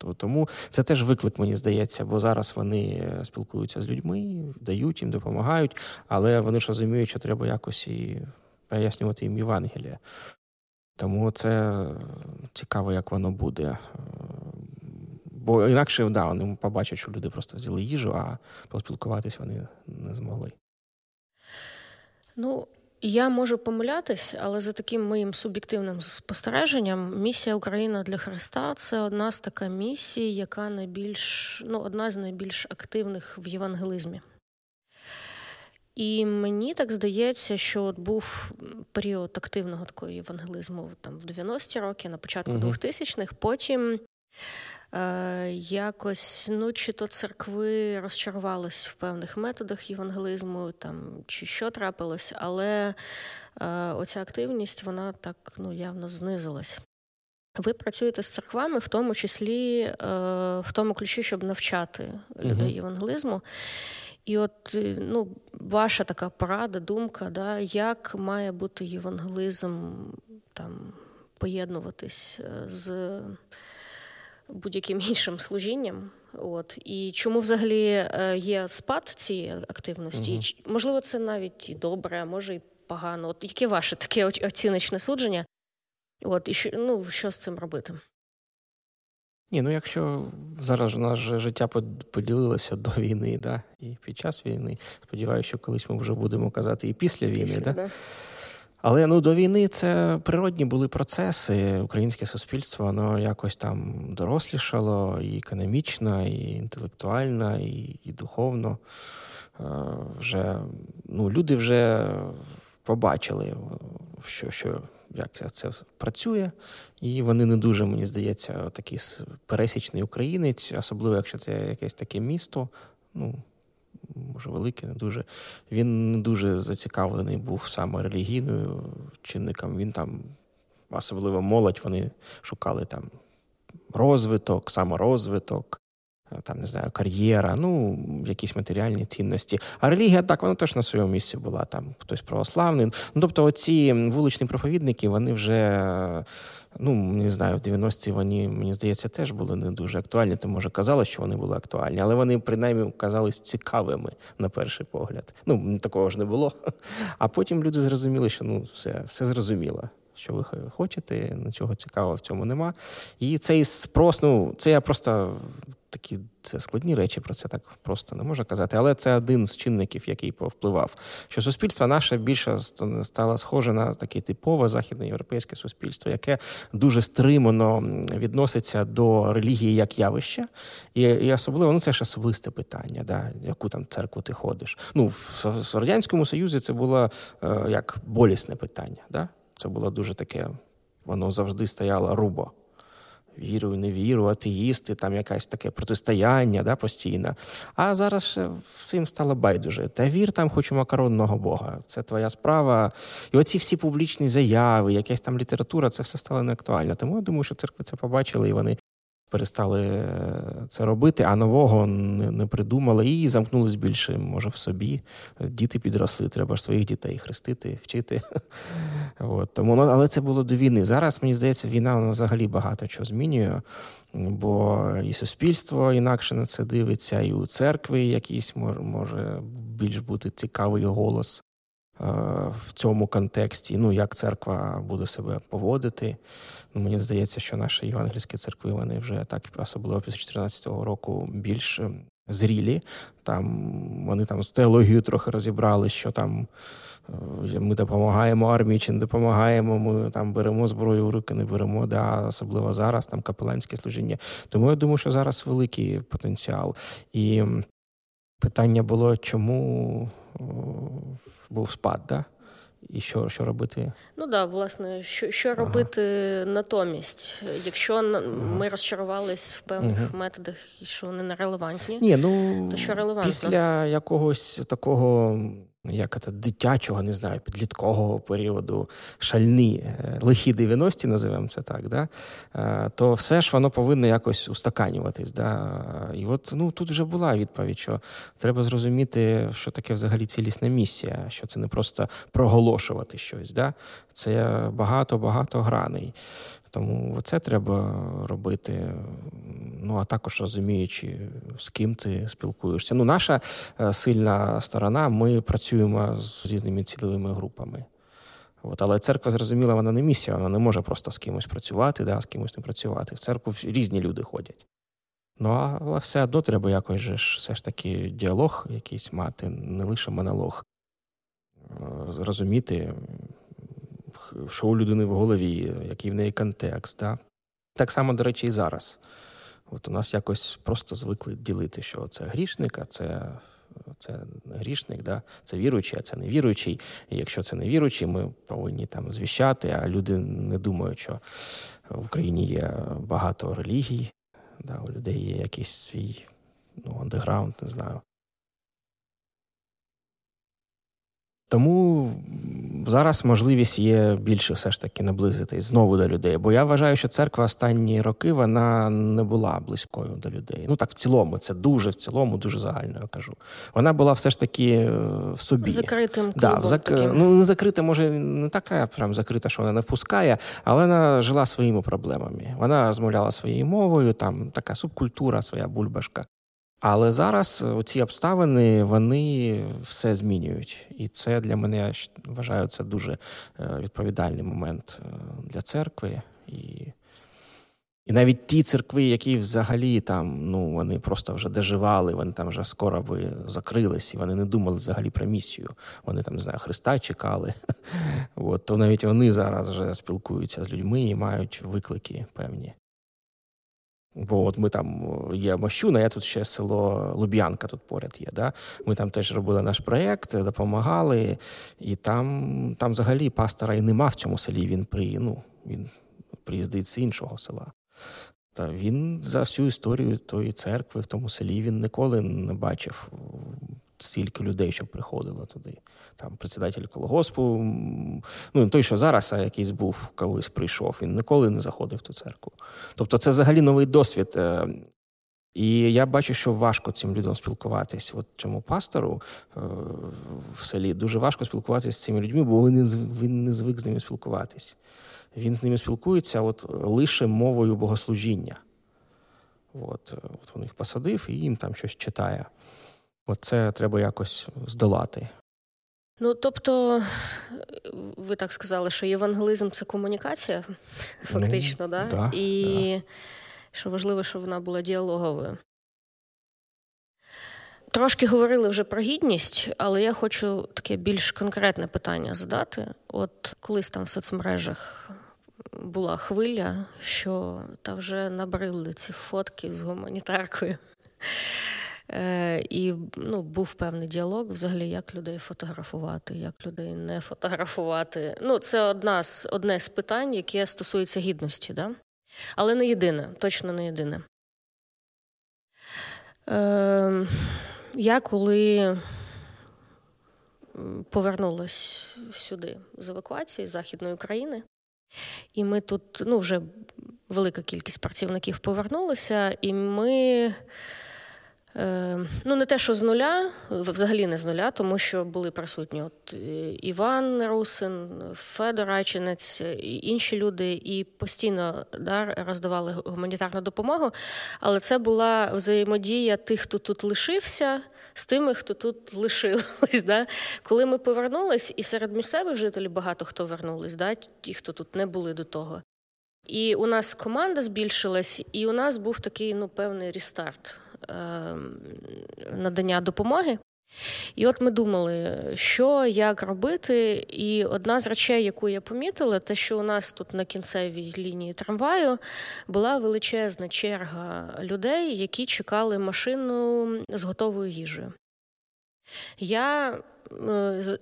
от, тому це теж виклик, мені здається, бо зараз вони спілкуються з людьми, дають їм, допомагають, але вони ж розуміють, що треба якось і пояснювати їм Євангеліє. Тому це цікаво, як воно буде. Бо інакше, да, вони побачать, що люди просто взяли їжу, а поспілкуватись вони не змогли. Ну, я можу помилятись, але за таким моїм суб'єктивним спостереженням, місія «Україна для Христа» – це одна з така місій, яка одна з найбільш активних в євангелізмі. І мені так здається, що от був період активного такого євангелізму там, в 90-ті роки, на початку 2000-х, потім... якось, чи то церкви розчарувались в певних методах євангелізму, чи що трапилось, але оця активність, вона так, явно знизилась. Ви працюєте з церквами, в тому числі, в тому ключі, щоб навчати людей євангелізму. І от, ваша така порада, думка, да, як має бути євангелізм, поєднуватись з... будь-яким іншим служінням. От. І чому взагалі є спад цієї активності? Угу. Можливо, це навіть і добре, а може і погано. От яке ваше таке оціночне судження? От. І що з цим робити? Ні, якщо зараз у нас життя поділилося до війни, да? І під час війни, сподіваюся, що колись ми вже будемо казати і після війни. Да? Але до війни це природні були процеси. Українське суспільство, воно якось там дорослішало і економічно, і інтелектуально, і духовно. Люди вже побачили, що як це працює, і вони не дуже, мені здається, такий пересічний українець, особливо якщо це якесь таке місто, може велике, не дуже. Він не дуже зацікавлений був саме релігійною чинником. Він там, особливо молодь, вони шукали там розвиток, саморозвиток, там, не знаю, кар'єра, якісь матеріальні цінності. А релігія, так, вона теж на своєму місці була, там, хтось православний. Тобто, оці вуличні проповідники, вони вже, не знаю, в 90-ті вони, мені здається, теж були не дуже актуальні. Ти, може, казали, що вони були актуальні, але вони, принаймні, казались цікавими на перший погляд. Такого ж не було. А потім люди зрозуміли, що, все зрозуміло. Що ви хочете, нічого цікавого в цьому нема. І цей спрос, це я просто... Такі це складні речі, про це так просто не можна казати. Але це один з чинників, який повпливав. Що суспільство наше більше стало схоже на таке типове західноєвропейське суспільство, яке дуже стримано відноситься до релігії як явища. І особливо, це ж особисте питання, да? Яку там церкву ти ходиш. В Радянському Союзі це було як болісне питання. Да? Це було дуже таке, воно завжди стояло рубо. Віру, не віру, атеїсти, там якесь таке протистояння, да, постійно. А зараз всім стало байдуже. Та вір там хоч у макаронного Бога. Це твоя справа. І оці всі публічні заяви, якась там література, це все стало неактуально. Тому я думаю, що церкви це побачили, і вони перестали це робити, а нового не придумали. І замкнулись більше, може, в собі. Діти підросли, треба ж своїх дітей хрестити, вчити. Тому, але це було до війни. Зараз, мені здається, війна вона взагалі багато чого змінює, бо і суспільство інакше на це дивиться, і у церкви якийсь може більш бути цікавий голос в цьому контексті, як церква буде себе поводити. Мені здається, що наші євангельські церкви, вони вже так, особливо після 2014 року, більш зрілі. Вони там з теологією трохи розібрали, що там ми допомагаємо армії чи не допомагаємо, ми там беремо зброю в руки, не беремо, да, особливо зараз, там капеланське служіння. Тому я думаю, що зараз великий потенціал. І питання було, чому був спад, да? І що робити? Власне, що робити натомість, якщо ми розчарувались в певних методах, що вони нерелевантні, то що релевантно? Після якогось такого, дитячого, не знаю, підліткового періоду, шальні, лихі 90-ті, називаємо це так, да? То все ж воно повинно якось устаканюватись. Да? І тут вже була відповідь, що треба зрозуміти, що таке взагалі цілісна місія, що це не просто проголошувати щось. Да? Це багато-багато граней. Тому це треба робити, а також розуміючи, з ким ти спілкуєшся. Наша сильна сторона, ми працюємо з різними цільовими групами. Але церква, зрозуміла, вона не місія, вона не може просто з кимось працювати, да, з кимось не працювати. В церкву різні люди ходять. Але все одно треба якось же все ж таки діалог якийсь мати, не лише монолог. Зрозуміти, що у людини в голові, який в неї контекст. Да? Так само, до речі, і зараз. У нас якось просто звикли ділити, що це грішник, а це грішник, да? Це віруючий, а це невіруючий. І якщо це невіруючий, ми повинні там звіщати, а люди не думають, що в Україні є багато релігій, да? У людей є якийсь свій андеграунд, не знаю. Тому зараз можливість є більше все ж таки наблизитись знову до людей. Бо я вважаю, що церква останні роки, вона не була близькою до людей. В цілому, це дуже в цілому, дуже загально я кажу. Вона була все ж таки в собі. Закритим клубом. Да, таким. Не закрита, може, не така прям закрита, що вона не впускає, але вона жила своїми проблемами. Вона розмовляла своєю мовою, там така субкультура, своя бульбашка. Але зараз ці обставини, вони все змінюють. І це для мене, я вважаю, це дуже відповідальний момент для церкви. І І навіть ті церкви, які взагалі там, ну, вони просто вже доживали, вони там вже скоро би закрились, і вони не думали взагалі про місію. Вони там, не знаю, Христа чекали. От, то навіть вони зараз вже спілкуються з людьми і мають виклики певні. Бо от ми там є Мощун, а я тут ще село Луб'янка тут поряд є. Да? Ми там теж робили наш проєкт, допомагали, і там взагалі пастора і нема в цьому селі, він приїздить з іншого села. Та він за всю історію тої церкви в тому селі він ніколи не бачив стільки людей, що приходило туди. Там председатель колгоспу, ну той, що зараз, а якийсь був, колись прийшов, він ніколи не заходив в ту церкву. Тобто це взагалі новий досвід. І я бачу, що важко цим людям спілкуватись. От цьому пастору в селі дуже важко спілкуватися з цими людьми, бо він не звик з ними спілкуватись. Він з ними спілкується от лише мовою богослужіння. От він їх посадив і їм там щось читає. От це треба якось здолати. Ну, тобто, ви так сказали, що євангелізм – це комунікація, фактично, так? Да? Да. Що важливо, щоб вона була діалоговою. Трошки говорили вже про гідність, але я хочу таке більш конкретне питання задати. От колись там в соцмережах була хвиля, що та вже набрили ці фотки з гуманітаркою. І був певний діалог взагалі, як людей фотографувати, як людей не фотографувати. Це одне з питань, яке стосується гідності, да? Але не єдине, точно не єдине. Я коли повернулась сюди з евакуації, з Західної України, і ми тут, вже велика кількість працівників повернулися, і ми... не те, що з нуля, взагалі не з нуля, тому що були присутні Іван Русин, Федор Райченець і інші люди, і постійно роздавали гуманітарну допомогу, але це була взаємодія тих, хто тут лишився, з тими, хто тут лишились. Да? Коли ми повернулись, і серед місцевих жителів багато хто вернулись, да? Ті, хто тут не були до того. І у нас команда збільшилась, і у нас був такий певний рестарт надання допомоги. І от ми думали, що, як робити. І одна з речей, яку я помітила, те, що у нас тут на кінцевій лінії трамваю була величезна черга людей, які чекали машину з готовою їжею. Я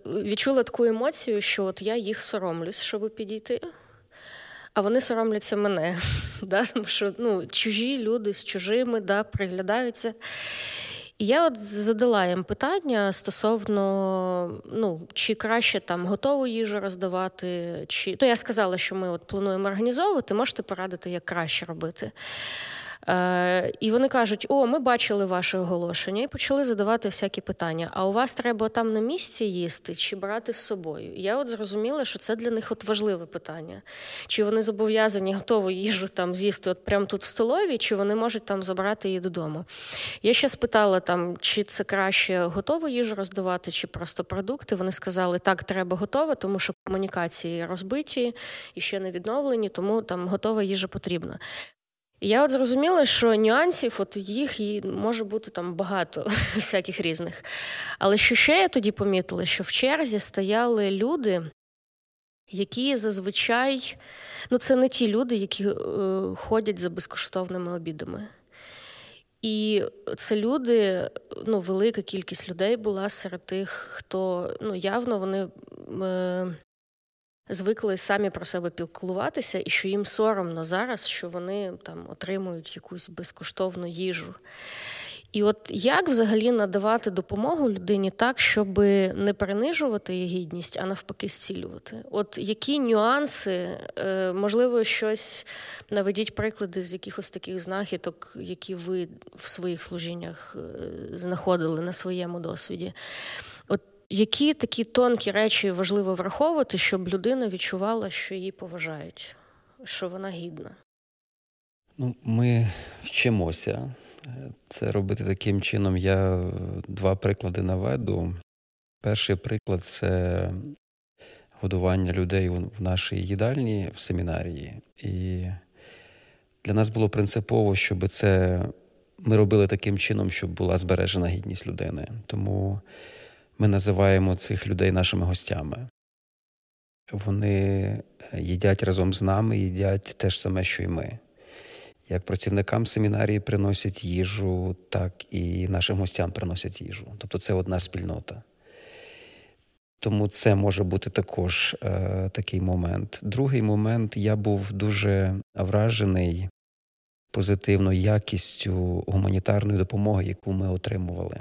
відчула таку емоцію, що от я їх соромлюсь, щоб підійти. А вони соромляться мене, да? Тому що чужі люди з чужими приглядаються. І я от задала їм питання стосовно, чи краще там готову їжу роздавати, чи... я сказала, що ми от плануємо організовувати, можете порадити, як краще робити. І вони кажуть, ми бачили ваше оголошення, і почали задавати всякі питання. А у вас треба там на місці їсти чи брати з собою? І я от зрозуміла, що це для них от важливе питання. Чи вони зобов'язані готову їжу там з'їсти от прямо тут в столовій, чи вони можуть там забрати її додому? Я ще спитала, чи це краще готову їжу роздавати, чи просто продукти. Вони сказали, так, треба готова, тому що комунікації розбиті і ще не відновлені, тому там готова їжа потрібна. Я от зрозуміла, що нюансів, от їх може бути там багато всяких різних. Але що ще я тоді помітила, що в черзі стояли люди, які зазвичай... це не ті люди, які ходять за безкоштовними обідами. І це люди, велика кількість людей була серед тих, хто, явно вони... звикли самі про себе піклуватися, і що їм соромно зараз, що вони там отримують якусь безкоштовну їжу. І от як взагалі надавати допомогу людині так, щоб не принижувати її гідність, а навпаки зцілювати? От які нюанси, можливо, щось наведіть приклади з якихось таких знахідок, які ви в своїх служіннях знаходили на своєму досвіді? От які такі тонкі речі важливо враховувати, щоб людина відчувала, що її поважають, що вона гідна? Ми вчимося це робити таким чином. Я два приклади наведу. Перший приклад – це годування людей в нашій їдальні в семінарії. І Для нас було принципово, щоб це ми робили таким чином, щоб була збережена гідність людини. Тому ми називаємо цих людей нашими гостями. Вони їдять разом з нами, їдять те ж саме, що й ми. Як працівникам семінарії приносять їжу, так і нашим гостям приносять їжу. Тобто це одна спільнота. Тому це може бути також такий момент. Другий момент, я був дуже вражений позитивною якістю гуманітарної допомоги, яку ми отримували.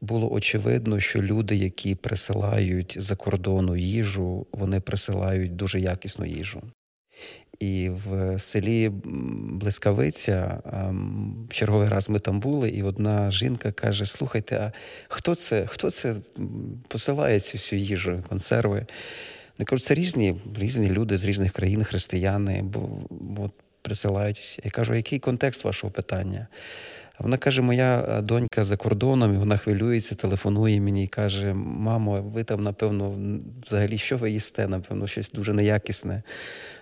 Було очевидно, що люди, які присилають за кордону їжу, вони присилають дуже якісну їжу. І в селі Блискавиця, в черговий раз ми там були, і одна жінка каже: слухайте, а хто це посилає цю всю їжу, консерви? Я кажу, це різні люди з різних країн, християни, бо присилають. Я кажу, який контекст вашого питання? Вона каже, моя донька за кордоном, і вона хвилюється, телефонує мені і каже: мамо, ви там, напевно, взагалі що ви їсте? Напевно, щось дуже неякісне.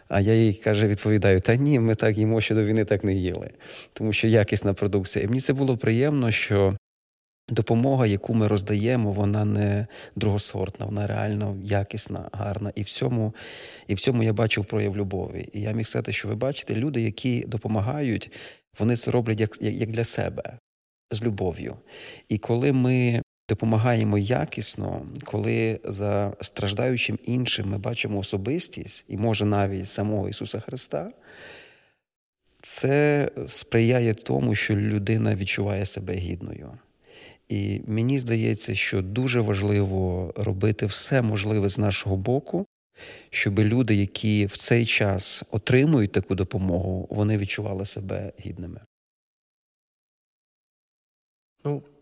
А я їй, каже, відповідаю: та ні, ми так їмо, що до війни так не їли, тому що якісна продукція. І мені це було приємно, що допомога, яку ми роздаємо, вона не другосортна, вона реально якісна, гарна. І в цьому я бачив прояв любові. І я міг сказати, що ви бачите, люди, які допомагають, вони це роблять як для себе, з любов'ю. І коли ми допомагаємо якісно, коли за страждаючим іншим ми бачимо особистість, і може навіть самого Ісуса Христа, це сприяє тому, що людина відчуває себе гідною. І мені здається, що дуже важливо робити все можливе з нашого боку, щоб люди, які в цей час отримують таку допомогу, вони відчували себе гідними.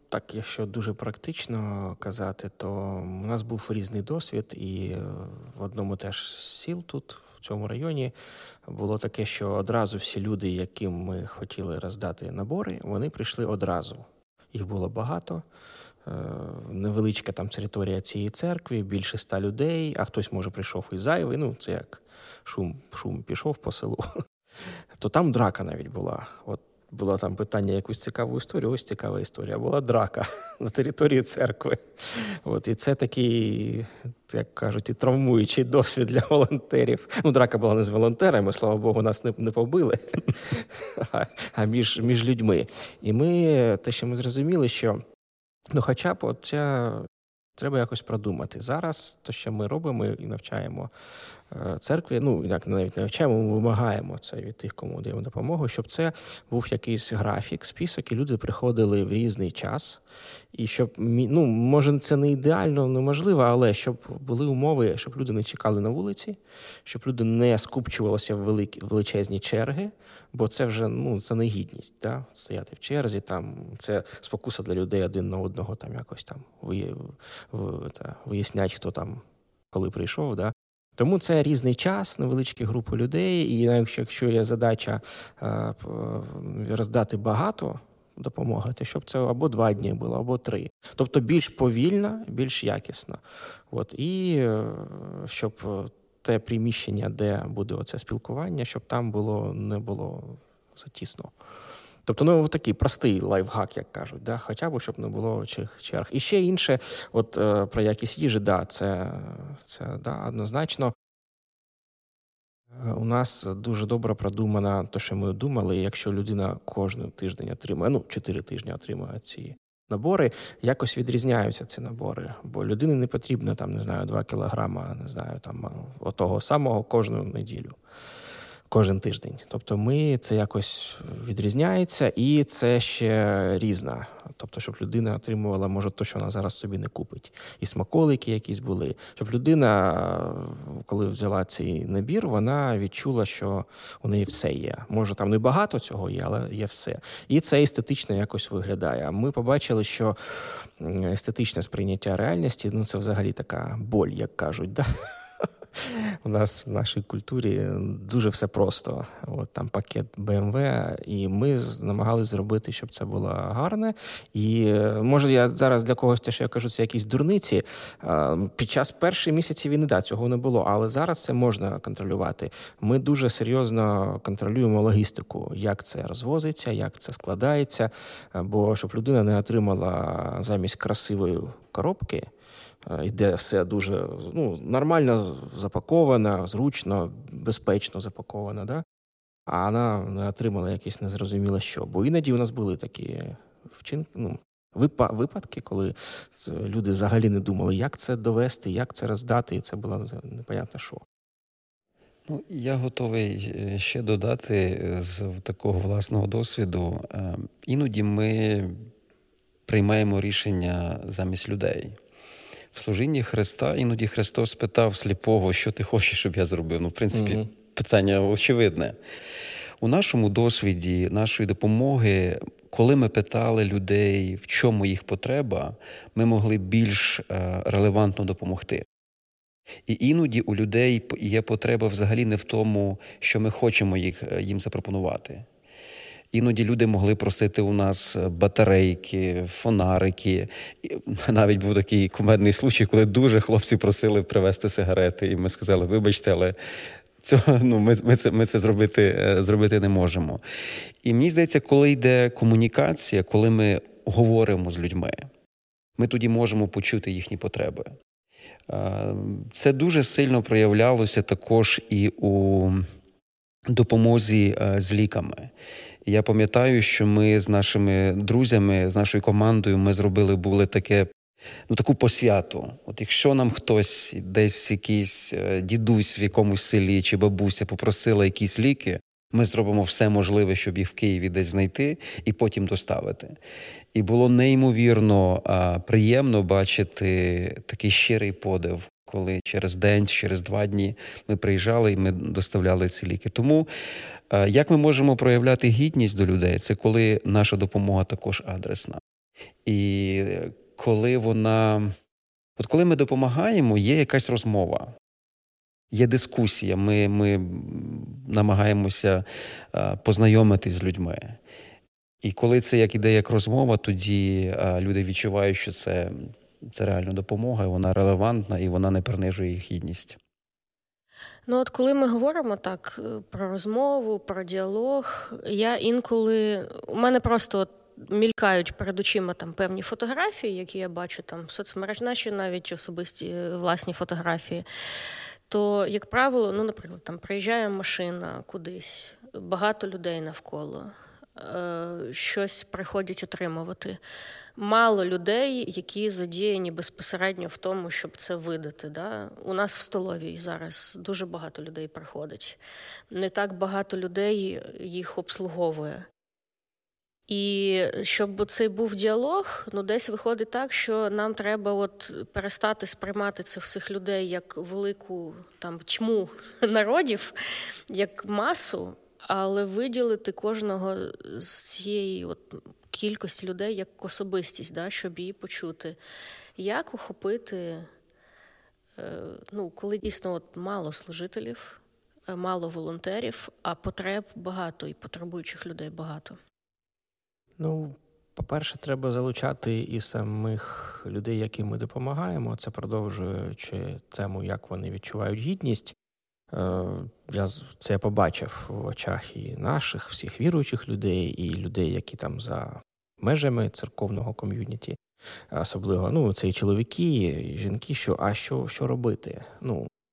Так, якщо дуже практично казати, то у нас був різний досвід, і в одному теж сіл тут, в цьому районі, було таке, що одразу всі люди, яким ми хотіли роздати набори, вони прийшли одразу. Їх було багато, невеличка там територія цієї церкви, більше 100 людей, а хтось, може, прийшов і зайвий, це як шум пішов по селу. То там драка навіть була. Було там питання якусь цікаву історію, ось цікава історія. Була драка на території церкви. І це такий, як кажуть, і травмуючий досвід для волонтерів. Драка була не з волонтерами, слава Богу, нас не побили, а між людьми. І те, що ми зрозуміли, що хоча б ця... Треба якось продумати. Зараз те, що ми робимо і навчаємо церкві, навіть не навчаємо, ми вимагаємо це від тих, кому даємо допомогу, щоб це був якийсь графік, список, і люди приходили в різний час. І щоб, може це не ідеально, неможливо, але щоб були умови, щоб люди не чекали на вулиці, щоб люди не скупчувалися в величезні черги, бо це вже, це негідність, да? Стояти в черзі, це спокуса для людей один на одного, вияснять, хто коли прийшов, да? Тому це різний час, невеличкі групи людей, і якщо є задача роздати багато допомоги, щоб це або 2 дні було, або 3. Тобто більш повільно, більш якісно. І щоб те приміщення, де буде оце спілкування, щоб там не було затісно. Тобто, такий простий лайфхак, як кажуть, да? Хоча б, щоб не було черг. І ще інше, про якість їжі, це однозначно. У нас дуже добре продумано те, що ми думали, якщо людина кожен тиждень отримує, 4 тижні отримує ці набори, якось відрізняються ці набори, бо людині не потрібно 2 кілограма, отого самого кожну неділю. Кожен тиждень. Тобто це якось відрізняється, і це ще різна. Тобто, щоб людина отримувала, може, те, що вона зараз собі не купить. І смаколики якісь були. Щоб людина, коли взяла цей набір, вона відчула, що у неї все є. Може, там не багато цього є, але є все. І це естетично якось виглядає. Ми побачили, що естетичне сприйняття реальності, це взагалі така боль, як кажуть, да? У нас в нашій культурі дуже все просто. От там пакет BMW, і ми намагалися зробити, щоб це було гарне. І може я зараз для когось те, що я кажу, це якісь дурниці. Під час перших місяців війни, цього не було, але зараз це можна контролювати. Ми дуже серйозно контролюємо логістику, як це розвозиться, як це складається, бо щоб людина не отримала замість красивої коробки, йде все дуже нормально запаковано, зручно, безпечно запаковано, да? А вона не отримала якесь незрозуміло що. Бо іноді у нас були такі вчинки, випадки, коли люди взагалі не думали, як це довести, як це роздати, і це було непонятно що. Я готовий ще додати з такого власного досвіду. Іноді ми приймаємо рішення замість людей. В служінні Христа іноді Христос питав сліпого, що ти хочеш, щоб я зробив. В принципі, питання очевидне. У нашому досвіді, нашої допомоги, коли ми питали людей, в чому їх потреба, ми могли більш релевантно допомогти. І іноді у людей є потреба взагалі не в тому, що ми хочемо їм запропонувати. Іноді люди могли просити у нас батарейки, фонарики. І навіть був такий кумедний случай, коли дуже хлопці просили привезти сигарети. І ми сказали, вибачте, але цього, ми це зробити не можемо. І мені здається, коли йде комунікація, коли ми говоримо з людьми, ми тоді можемо почути їхні потреби. Це дуже сильно проявлялося також і у допомозі з ліками. Я пам'ятаю, що ми з нашими друзями, з нашою командою, ми зробили були таке, таку посвяту. От якщо нам хтось, десь якийсь дідусь в якомусь селі чи бабуся попросила якісь ліки, ми зробимо все можливе, щоб їх в Києві десь знайти і потім доставити. І було неймовірно приємно бачити такий щирий подив, коли через день, через 2 дні ми приїжджали і ми доставляли ці ліки. Тому як ми можемо проявляти гідність до людей, це коли наша допомога також адресна. І коли вона... От коли ми допомагаємо, є якась розмова. Є дискусія, ми намагаємося познайомитись з людьми. І коли це іде як розмова, тоді люди відчувають, що це реально допомога, і вона релевантна, і вона не принижує їх гідність. Коли ми говоримо так про розмову, про діалог, я інколи... У мене просто мількають перед очима певні фотографії, які я бачу в соцмережах, наші навіть особисті власні фотографії. То, як правило, наприклад, приїжджає машина кудись, багато людей навколо, щось приходять отримувати. Мало людей, які задіяні безпосередньо в тому, щоб це видати. Да? У нас в столовій зараз дуже багато людей приходить. Не так багато людей їх обслуговує. І щоб цей був діалог, десь виходить так, що нам треба перестати сприймати цих всіх людей як велику тьму народів, як масу, але виділити кожного з цієї кількості людей як особистість, да, щоб її почути. Як охопити, коли дійсно мало служителів, мало волонтерів, а потреб багато і потребуючих людей багато? По-перше, треба залучати і самих людей, яким ми допомагаємо. Це продовжуючи тему, як вони відчувають гідність. Я побачив в очах і наших, всіх віруючих людей, і людей, які за межами церковного ком'юніті. Особливо, це і чоловіки, і жінки, що робити?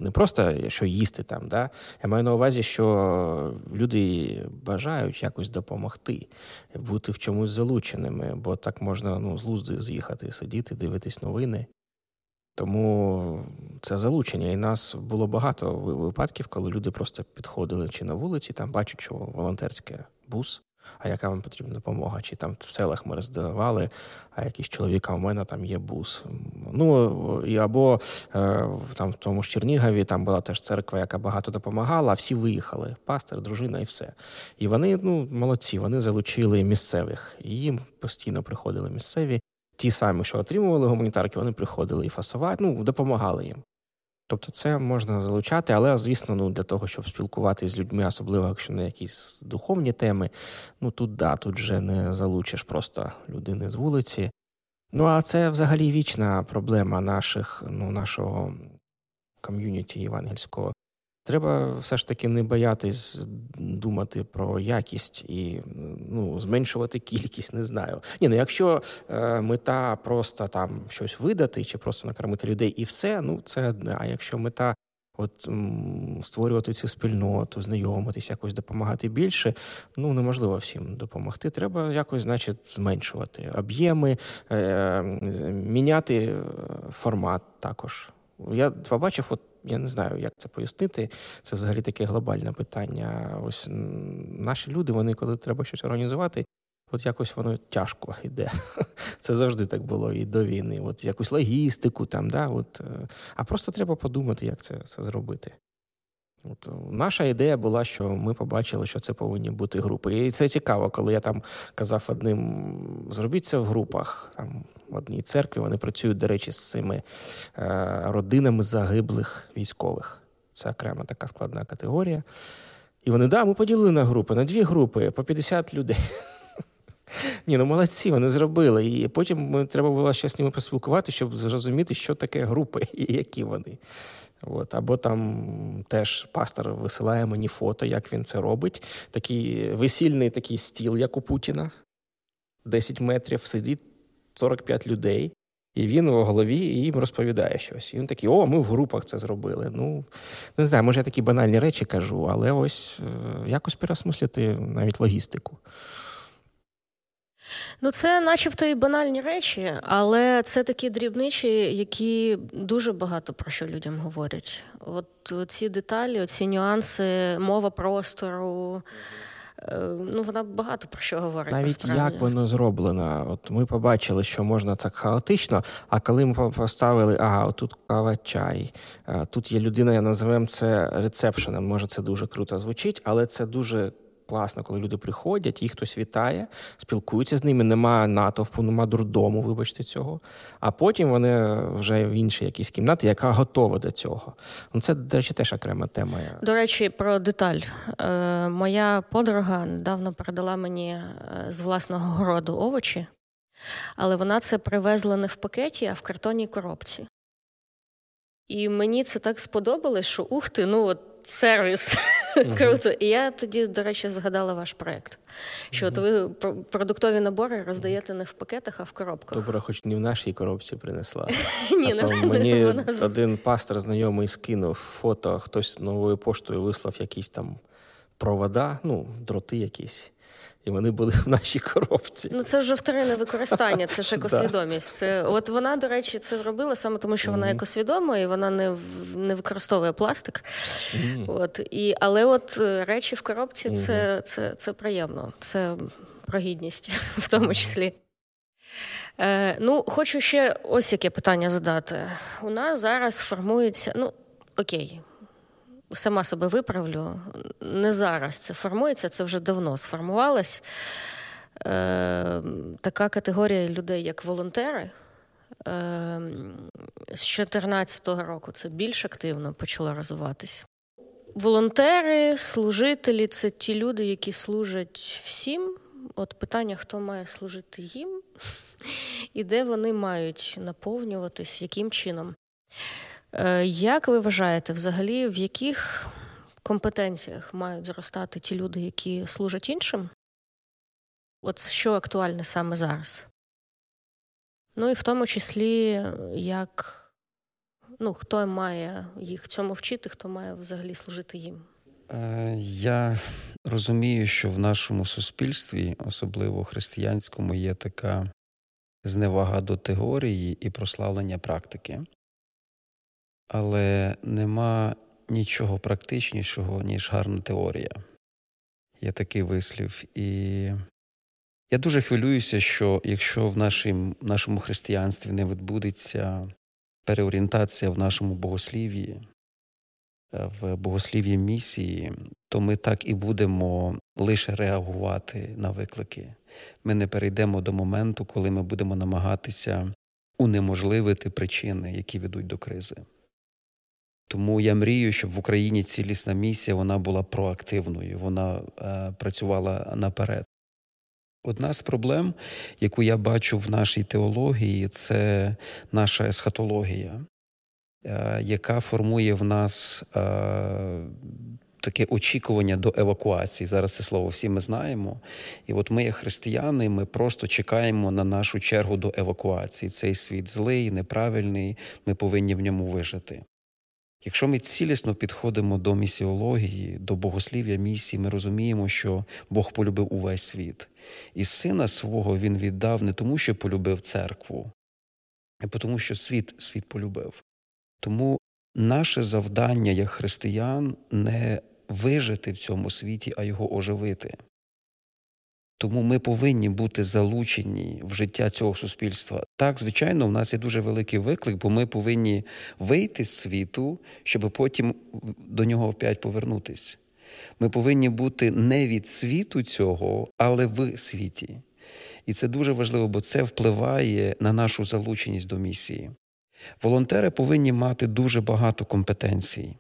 Не просто, що їсти да? Я маю на увазі, що люди бажають якось допомогти, бути в чомусь залученими, бо так можна з лузди з'їхати, сидіти, дивитись новини. Тому це залучення. І нас було багато випадків, коли люди просто підходили чи на вулиці, бачать, що волонтерське бус, а яка вам потрібна допомога, чи в селах ми роздавали, а якийсь чоловік, а в мене є бус. Або в тому ж Чернігові була теж церква, яка багато допомагала, а всі виїхали, пастир, дружина і все. І вони, молодці, вони залучили місцевих, і їм постійно приходили місцеві, ті самі, що отримували гуманітарки, вони приходили і фасували, допомагали їм. Тобто це можна залучати, але, звісно, для того, щоб спілкуватися з людьми, особливо якщо на якісь духовні теми, тут вже не залучиш просто людини з вулиці. А це взагалі вічна проблема нашого ком'юніті євангельського. Треба все ж таки не боятись думати про якість і зменшувати кількість, не знаю. Якщо мета просто там щось видати чи просто накормити людей і все, це одне. А якщо мета створювати цю спільноту, знайомитись, якось допомагати більше, неможливо всім допомогти. Треба якось, зменшувати об'єми, міняти формат також. Я побачив, я не знаю, як це пояснити, це взагалі таке глобальне питання. Ось наші люди, вони, коли треба щось організувати, якось воно тяжко йде. Це завжди так було і до війни. Якусь логістику там, а просто треба подумати, як це зробити. Наша ідея була, що ми побачили, що це повинні бути групи. І це цікаво, коли я там казав одним, зробіть це в групах, там, в одній церкві. Вони працюють, до речі, з цими родинами загиблих військових. Це окрема така складна категорія. І вони, ми поділили на групи, на дві групи, по 50 людей. Молодці, вони зробили. І потім треба було ще з ними поспілкувати, щоб зрозуміти, що таке групи і які вони. Або там теж пастор висилає мені фото, як він це робить. Такий весільний такий стіл, як у Путіна. 10 метрів сидить 45 людей. І він в голові їм розповідає щось. І він такий, ми в групах це зробили. Не знаю, може я такі банальні речі кажу, але ось якось переосмислити навіть логістику. Це начебто і банальні речі, але це такі дрібничі, які дуже багато про що людям говорять. Ці деталі, ці нюанси, мова простору, вона багато про що говорить. Навіть насправді, як воно зроблено. Ми побачили, що можна так хаотично, а коли ми поставили, тут кава, чай, тут є людина, я називаю це рецепшеном, може це дуже круто звучить, але це дуже класно, коли люди приходять, їх хтось вітає, спілкуються з ними, немає натовпу, немає дурдому, вибачте, цього. А потім вони вже в іншій якійсь кімнаті, яка готова до цього. Це, до речі, теж окрема тема. До речі, про деталь. Моя подруга недавно передала мені з власного городу овочі, але вона це привезла не в пакеті, а в картонній коробці. І мені це так сподобалось, що сервіс. Круто. І я тоді, до речі, згадала ваш проєкт. Що ви продуктові набори роздаєте не в пакетах, а в коробках. Добре, хоч не в нашій коробці принесла. Мені один пастор знайомий скинув фото, хтось новою поштою вислав якісь там провода, дроти якісь. І вони були в нашій коробці. Це вже вторинне використання, це ж екосвідомість. Це, вона, до речі, це зробила саме тому, що вона екосвідома, і вона не використовує пластик. Але речі в коробці, це приємно. Це про гідність в тому числі. Хочу ще ось яке питання задати. У нас зараз формується, сама себе виправлю, не зараз це формується, це вже давно сформувалась така категорія людей, як волонтери. З 14-го року це більш активно почало розвиватись. Волонтери, служителі – це ті люди, які служать всім. Питання, хто має служити їм і де вони мають наповнюватись, яким чином. Як ви вважаєте, взагалі, в яких компетенціях мають зростати ті люди, які служать іншим? Що актуальне саме зараз? І в тому числі, як хто має їх цьому вчити, хто має взагалі служити їм? Я розумію, що в нашому суспільстві, особливо християнському, є така зневага до теорії і прославлення практики. Але нема нічого практичнішого, ніж гарна теорія. Є такий вислів. І я дуже хвилююся, що якщо в нашому християнстві не відбудеться переорієнтація в нашому богослів'ї, в богослів'ї місії, то ми так і будемо лише реагувати на виклики. Ми не перейдемо до моменту, коли ми будемо намагатися унеможливити причини, які ведуть до кризи. Тому я мрію, щоб в Україні цілісна місія, вона була проактивною, вона працювала наперед. Одна з проблем, яку я бачу в нашій теології, це наша есхатологія, яка формує в нас таке очікування до евакуації. Зараз це слово всі ми знаємо. І от ми, як християни, ми просто чекаємо на нашу чергу до евакуації. Цей світ злий, неправильний, ми повинні в ньому вижити. Якщо ми цілісно підходимо до місіології, до богослів'я місії, ми розуміємо, що Бог полюбив увесь світ. І сина свого він віддав не тому, що полюбив церкву, а тому, що світ полюбив. Тому наше завдання як християн не вижити в цьому світі, а його оживити. Тому ми повинні бути залучені в життя цього суспільства. Так, звичайно, в нас є дуже великий виклик, бо ми повинні вийти з світу, щоб потім до нього опять повернутися. Ми повинні бути не від світу цього, але в світі. І це дуже важливо, бо це впливає на нашу залученість до місії. Волонтери повинні мати дуже багато компетенцій.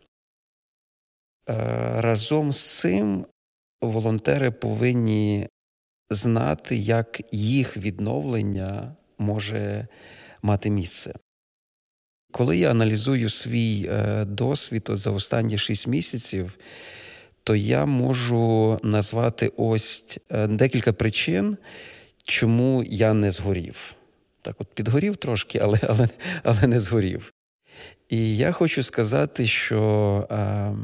Разом з цим волонтери повинні знати, як їх відновлення може мати місце. Коли я аналізую свій досвід за останні 6 місяців, то я можу назвати ось декілька причин, чому я не згорів. Так от підгорів трошки, але не згорів. І я хочу сказати, що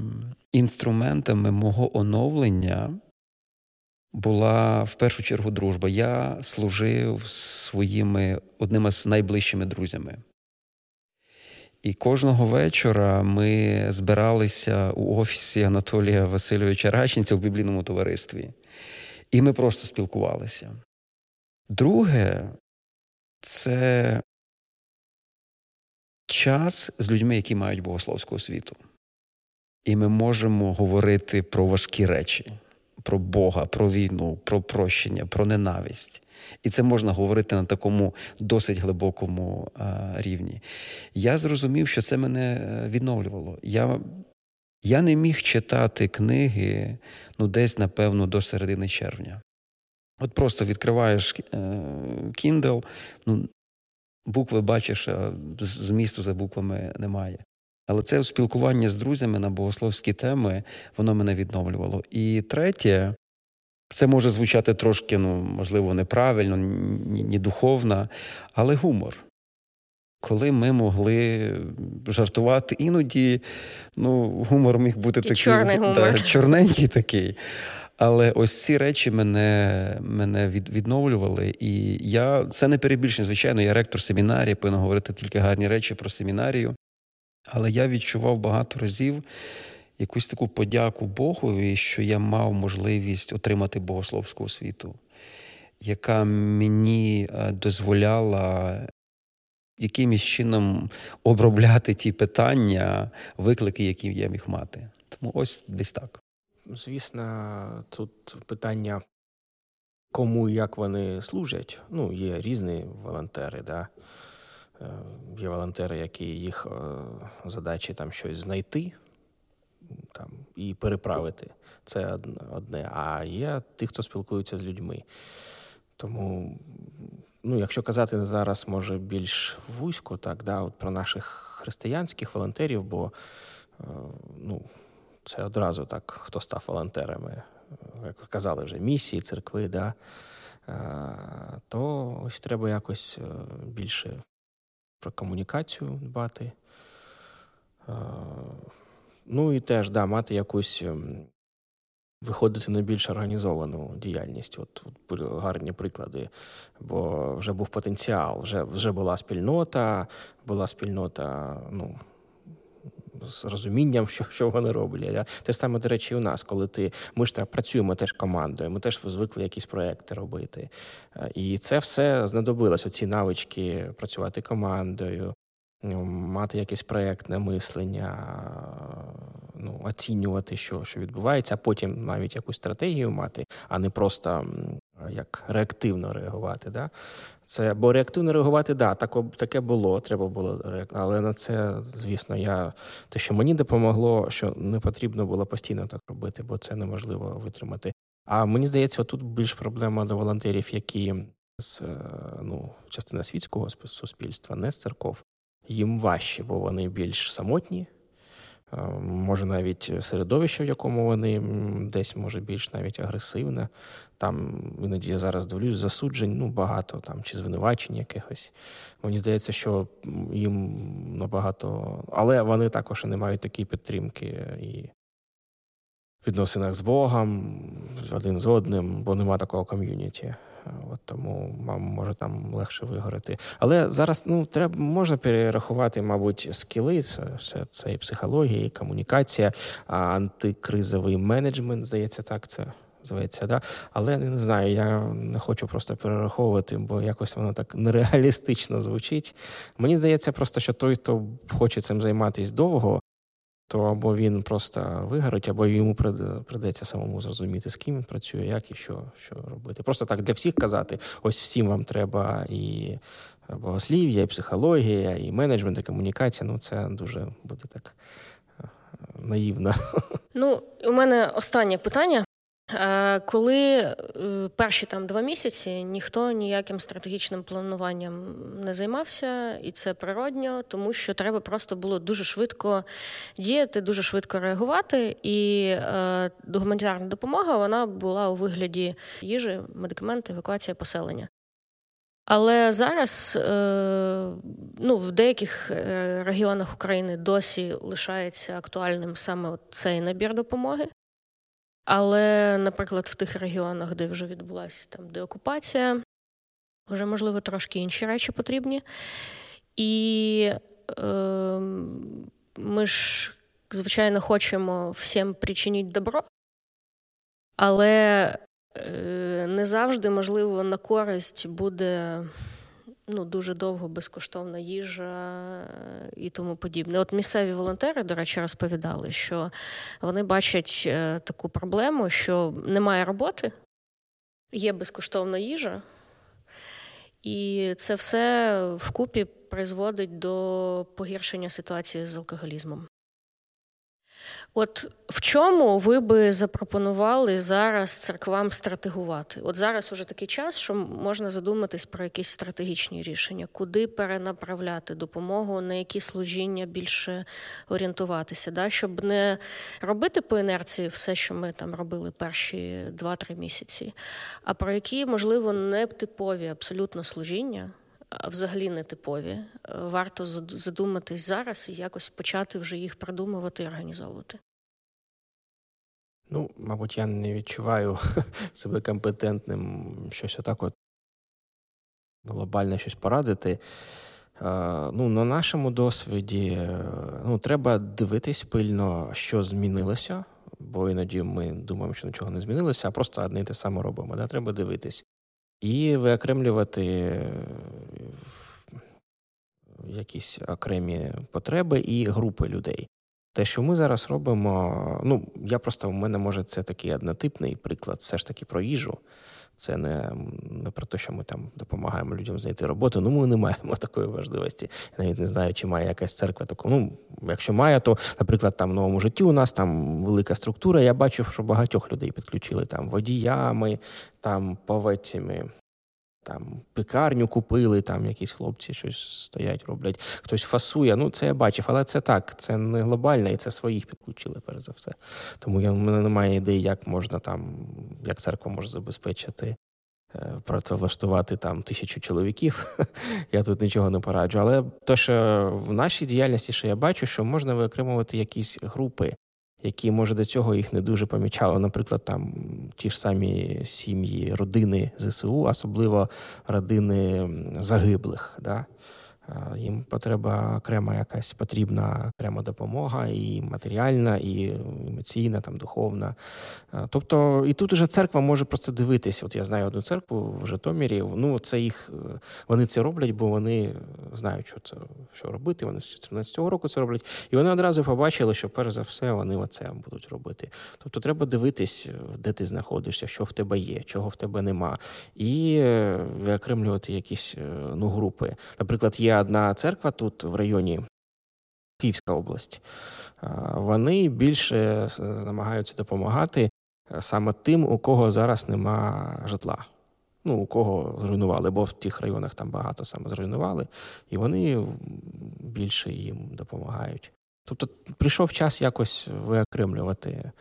інструментами мого оновлення була в першу чергу дружба. Я служив своїми одними з найближчими друзями. І кожного вечора ми збиралися у офісі Анатолія Васильовича Ращенця в біблійному товаристві. І ми просто спілкувалися. Друге – це час з людьми, які мають богословську освіту. І ми можемо говорити про важкі речі. Про Бога, про війну, про прощення, про ненависть. І це можна говорити на такому досить глибокому рівні. Я зрозумів, що це мене відновлювало. Я не міг читати книги, десь, напевно, до середини червня. От просто відкриваєш Kindle, букви бачиш, а змісту за буквами немає. Але це спілкування з друзями на богословські теми, воно мене відновлювало. І третє, це може звучати трошки, можливо, неправильно, не духовно, але гумор. Коли ми могли жартувати іноді, гумор міг бути такий, чорний гумор. Да, чорненький такий. Але ось ці речі мене відновлювали. І це не перебільшення, звичайно, я ректор семінарії, повинен говорити тільки гарні речі про семінарію. Але я відчував багато разів якусь таку подяку Богові, що я мав можливість отримати богословську освіту, яка мені дозволяла якимось чином обробляти ті питання, виклики, які я міг мати. Тому ось десь так. Звісно, тут питання, кому і як вони служать. Є різні волонтери, да? Є волонтери, які їх задачі щось знайти і переправити. Це одне. А є ті, хто спілкуються з людьми. Тому, якщо казати зараз, може, більш вузько, от про наших християнських волонтерів, бо це одразу хто став волонтерами, як казали вже, місії, церкви, да? То ось треба якось більше про комунікацію дбати. І теж, мати якусь, виходити на більш організовану діяльність. От були гарні приклади, бо вже був потенціал, вже була спільнота, з розумінням, що вони роблять. Те саме, до речі, і у нас, коли ми ж працюємо теж командою, ми теж звикли якісь проекти робити. І це все знадобилось, оці навички працювати командою, мати якесь проєктне мислення, оцінювати, що відбувається, а потім навіть якусь стратегію мати, а не просто як реактивно реагувати. Да? Це, бо реактивно реагувати, да, таке було, треба було реагувати. Але на це, звісно, те, що мені допомогло, що не потрібно було постійно так робити, бо це неможливо витримати. А мені здається, тут більш проблема до волонтерів, які з частини світського суспільства, не з церков, їм важче, бо вони більш самотні. Може, навіть середовище, в якому вони десь, може, більш навіть агресивне. Там, іноді я зараз дивлюсь, засуджень, багато, там, чи звинувачень якихось. Мені здається, що їм набагато... Але вони також і не мають такої підтримки і в відносинах з Богом, один з одним, бо нема такого ком'юніті. От тому, може, там легше вигорати. Але зараз можна перерахувати, мабуть, скіли, це і психологія, і комунікація, антикризовий менеджмент, здається, так це зветься, да? Але не знаю, я не хочу просто перераховувати, бо якось воно так нереалістично звучить. Мені здається просто, що той, хто хоче цим займатися довго, то або він просто вигорить, або йому придеться самому зрозуміти, з ким він працює, як і що робити. Просто так для всіх казати, ось всім вам треба і богослів'я, і психологія, і менеджмент, і комунікація. Це дуже буде так наївно. У мене останнє питання. Коли перші 2 місяці ніхто ніяким стратегічним плануванням не займався, і це природньо, тому що треба просто було дуже швидко діяти, дуже швидко реагувати, і гуманітарна допомога, вона була у вигляді їжі, медикаменти, евакуація поселення. Але зараз в деяких регіонах України досі лишається актуальним саме цей набір допомоги. Але, наприклад, в тих регіонах, де вже відбулася деокупація, вже, можливо, трошки інші речі потрібні. І ми ж, звичайно, хочемо всім причинити добро, але не завжди, можливо, на користь буде дуже довго безкоштовна їжа і тому подібне. От місцеві волонтери, до речі, розповідали, що вони бачать таку проблему, що немає роботи, є безкоштовна їжа, і це все вкупі призводить до погіршення ситуації з алкоголізмом. От в чому ви би запропонували зараз церквам стратегувати? От зараз уже такий час, що можна задуматись про якісь стратегічні рішення. Куди перенаправляти допомогу, на які служіння більше орієнтуватися, да? Щоб не робити по інерції все, що ми там робили перші 2-3 місяці, а про які, можливо, не типові абсолютно служіння, взагалі не типові, варто задуматись зараз і якось почати вже їх продумувати і організовувати. Мабуть, я не відчуваю себе компетентним щось отак глобально щось порадити. На нашому досвіді треба дивитись пильно, що змінилося, бо іноді ми думаємо, що нічого не змінилося, а просто одне і те саме робимо. Да? Треба дивитись. І виокремлювати якісь окремі потреби і групи людей. Те, що ми зараз робимо, у мене, може, це такий однотипний приклад, все ж таки про їжу. Це не про те, що ми там допомагаємо людям знайти роботу, ми не маємо такої важливості. Я навіть не знаю, чи має якась церква таку. Якщо має, то, наприклад, там в Новому житті у нас там велика структура. Я бачив, що багатьох людей підключили там водіями, там повецями. Там пекарню купили, там якісь хлопці щось стоять, роблять, хтось фасує. Це я бачив, але це так, це не глобально, і це своїх підключили, перш за все. Тому в мене немає ідеї, як церква може забезпечити, працевлаштувати там 1000 чоловіків. Я тут нічого не пораджу. Але те, що в нашій діяльності, що я бачу, що можна виокремувати якісь групи, які, може, до цього їх не дуже помічали. Наприклад, там ті ж самі сім'ї, родини ЗСУ, особливо родини загиблих. Да? їм потреба окрема якась, потрібна окрема допомога, і матеріальна, і емоційна, там, духовна. Тобто, і тут уже церква може просто дивитись. От я знаю одну церкву в Житомирі, ну, це їх, вони це роблять, бо вони знають, що робити, вони з 14-го року це роблять, і вони одразу побачили, що перш за все вони оце будуть робити. Тобто, треба дивитись, де ти знаходишся, що в тебе є, чого в тебе нема, і виокремлювати якісь, ну, групи. Наприклад, є одна церква тут в районі, Київська область. Вони більше намагаються допомагати саме тим, у кого зараз нема житла. Ну, у кого зруйнували, бо в тих районах там багато саме зруйнували, і вони більше їм допомагають. Тобто прийшов час якось виокремлювати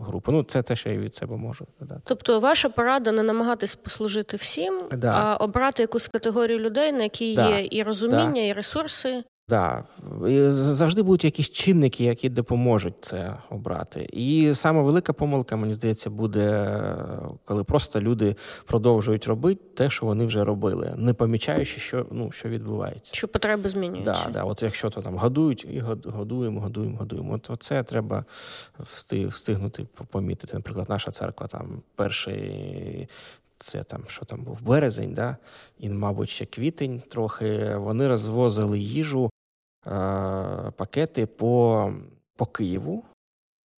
групу. Ну, це те, що я від себе можу додати. Тобто ваша порада не намагатись послужити всім, а обрати якусь категорію людей, на якій є і розуміння, і ресурси. Так, да. Завжди будуть якісь чинники, які допоможуть це обрати. І саме велика помилка, мені здається, буде, коли просто люди продовжують робити те, що вони вже робили, не помічаючи, що відбувається. Що потреби змінюються. Так, да. От якщо то там годують, і годуємо. От це треба встигнути помітити. Наприклад, наша церква там перший... Це там, що там був, березень, да? І, мабуть, ще квітень трохи. Вони розвозили їжу, пакети по Києву,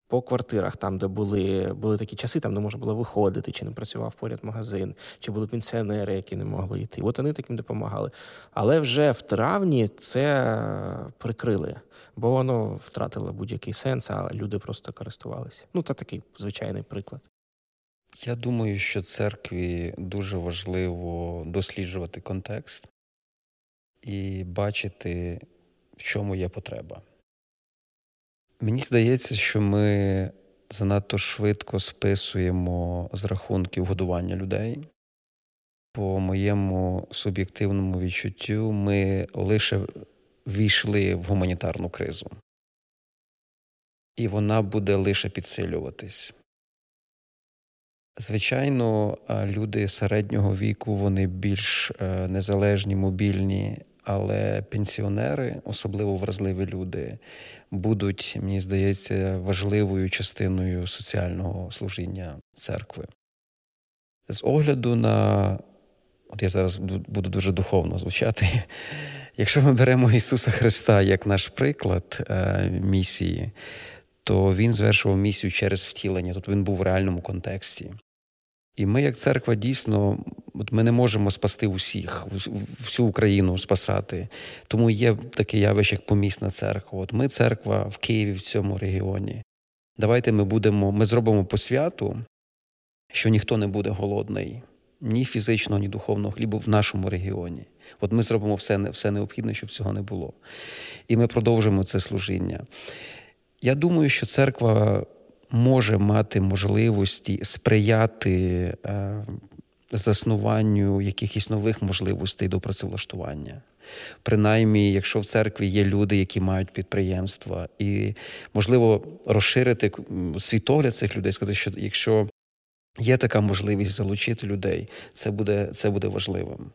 по квартирах, там, де були такі часи, там не можна було виходити, чи не працював поряд магазин, чи були пенсіонери, які не могли йти. От вони таким допомагали. Але вже в травні це прикрили, бо воно втратило будь-який сенс, а люди просто користувалися. Ну, це такий звичайний приклад. Я думаю, що церкві дуже важливо досліджувати контекст і бачити, в чому є потреба. Мені здається, що ми занадто швидко списуємо з рахунків годування людей. По моєму суб'єктивному відчуттю, ми лише ввійшли в гуманітарну кризу. І вона буде лише підсилюватись. Звичайно, люди середнього віку, вони більш незалежні, мобільні, але пенсіонери, особливо вразливі люди, будуть, мені здається, важливою частиною соціального служіння церкви. З огляду на... От я зараз буду дуже духовно звучати. Якщо ми беремо Ісуса Христа як наш приклад місії, то Він звершував місію через втілення, тобто Він був в реальному контексті. І ми, як церква, дійсно, ми не можемо спасти усіх, всю Україну спасати. Тому є таке явище, як помісна церква. От ми церква в Києві, в цьому регіоні. Давайте ми зробимо посвяту, що ніхто не буде голодний, ні фізичного, ні духовного хлібу в нашому регіоні. От ми зробимо все необхідне, щоб цього не було. І ми продовжимо це служіння. Я думаю, що церква може мати можливості сприяти заснуванню якихось нових можливостей до працевлаштування. Принаймні, якщо в церкві є люди, які мають підприємства, і, можливо, розширити світогляд цих людей, сказати, що якщо є така можливість залучити людей, це буде важливим.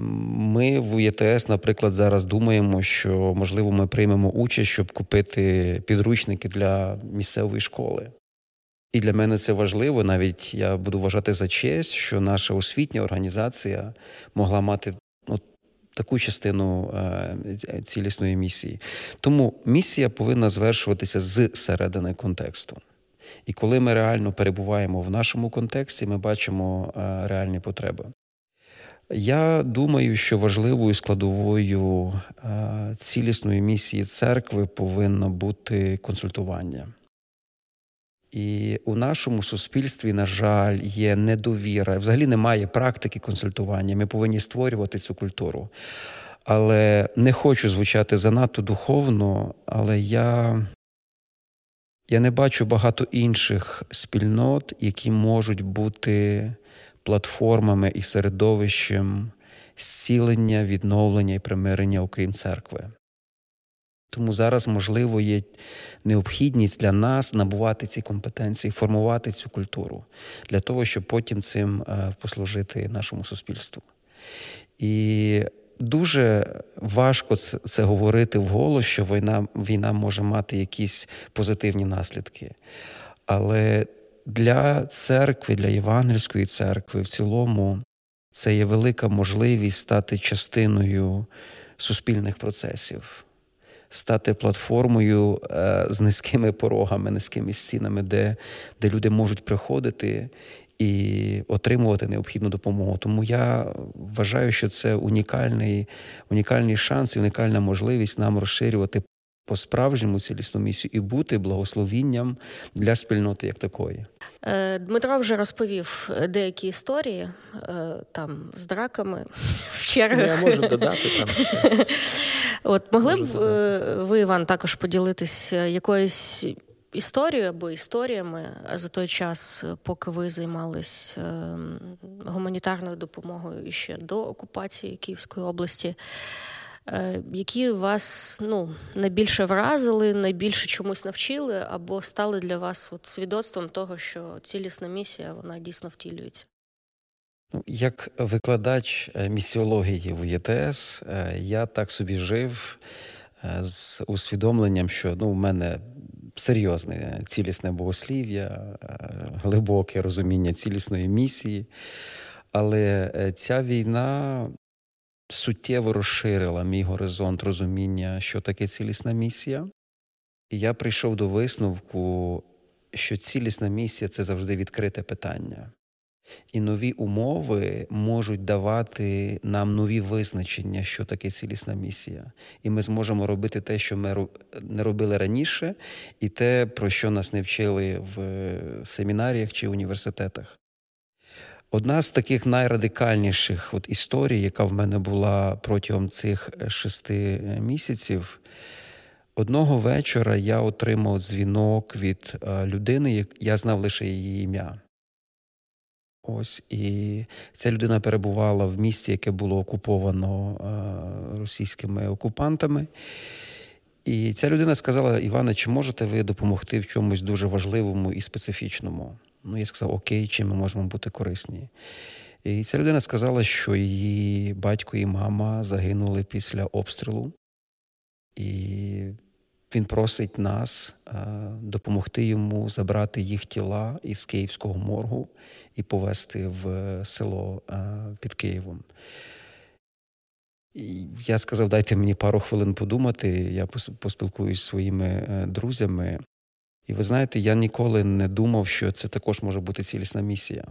Ми в ЄТС, наприклад, зараз думаємо, що, можливо, ми приймемо участь, щоб купити підручники для місцевої школи. І для мене це важливо, навіть я буду вважати за честь, що наша освітня організація могла мати таку частину цілісної місії. Тому місія повинна звершуватися з середини контексту. І коли ми реально перебуваємо в нашому контексті, ми бачимо реальні потреби. Я думаю, що важливою складовою цілісної місії церкви повинно бути консультування. І у нашому суспільстві, на жаль, є недовіра. Взагалі немає практики консультування. Ми повинні створювати цю культуру. Але не хочу звучати занадто духовно, але я не бачу багато інших спільнот, які можуть бути... платформами і середовищем зцілення, відновлення і примирення, окрім церкви. Тому зараз, можливо, є необхідність для нас набувати ці компетенції, формувати цю культуру, для того, щоб потім цим послужити нашому суспільству. І Дуже важко це говорити вголос, що війна може мати якісь позитивні наслідки. Але для церкви, для Євангельської церкви в цілому це є велика можливість стати частиною суспільних процесів, стати платформою з низькими порогами, низькими стінами, де люди можуть приходити і отримувати необхідну допомогу. Тому я вважаю, що це унікальний шанс і унікальна можливість нам розширювати по-справжньому цілісну місію і бути благословінням для спільноти як такої. Дмитро вже розповів деякі історії, там, з драками, в чергах. Я можу додати там ще. От, могли б ви, Іван, також поділитись якоюсь історією або історіями за той час, поки ви займались гуманітарною допомогою і ще до окупації Київської області, які вас найбільше вразили, найбільше чомусь навчили або стали для вас свідоцтвом того, що цілісна місія, вона дійсно втілюється? Як викладач місіології в ЄТС, я так собі жив з усвідомленням, що в мене серйозне цілісне богослів'я, глибоке розуміння цілісної місії. Але ця війна суттєво розширила мій горизонт розуміння, що таке цілісна місія. І я прийшов до висновку, що цілісна місія – це завжди відкрите питання. І нові умови можуть давати нам нові визначення, що таке цілісна місія. І ми зможемо робити те, що ми не робили раніше, і те, про що нас не вчили в семінаріях чи університетах. Одна з таких найрадикальніших історій, яка в мене була протягом цих 6 місяців, одного вечора я отримав дзвінок від людини, я знав лише її ім'я. І ця людина перебувала в місті, яке було окуповано російськими окупантами. І ця людина сказала: Іване, чи можете ви допомогти в чомусь дуже важливому і специфічному? Я сказав: окей, чим ми можемо бути корисні? І ця людина сказала, що її батько і мама загинули після обстрілу. І він просить нас допомогти йому забрати їх тіла із київського моргу і повезти в село під Києвом. І я сказав: дайте мені пару хвилин подумати, я поспілкуюсь зі своїми друзями. І ви знаєте, я ніколи не думав, що це також може бути цілісна місія.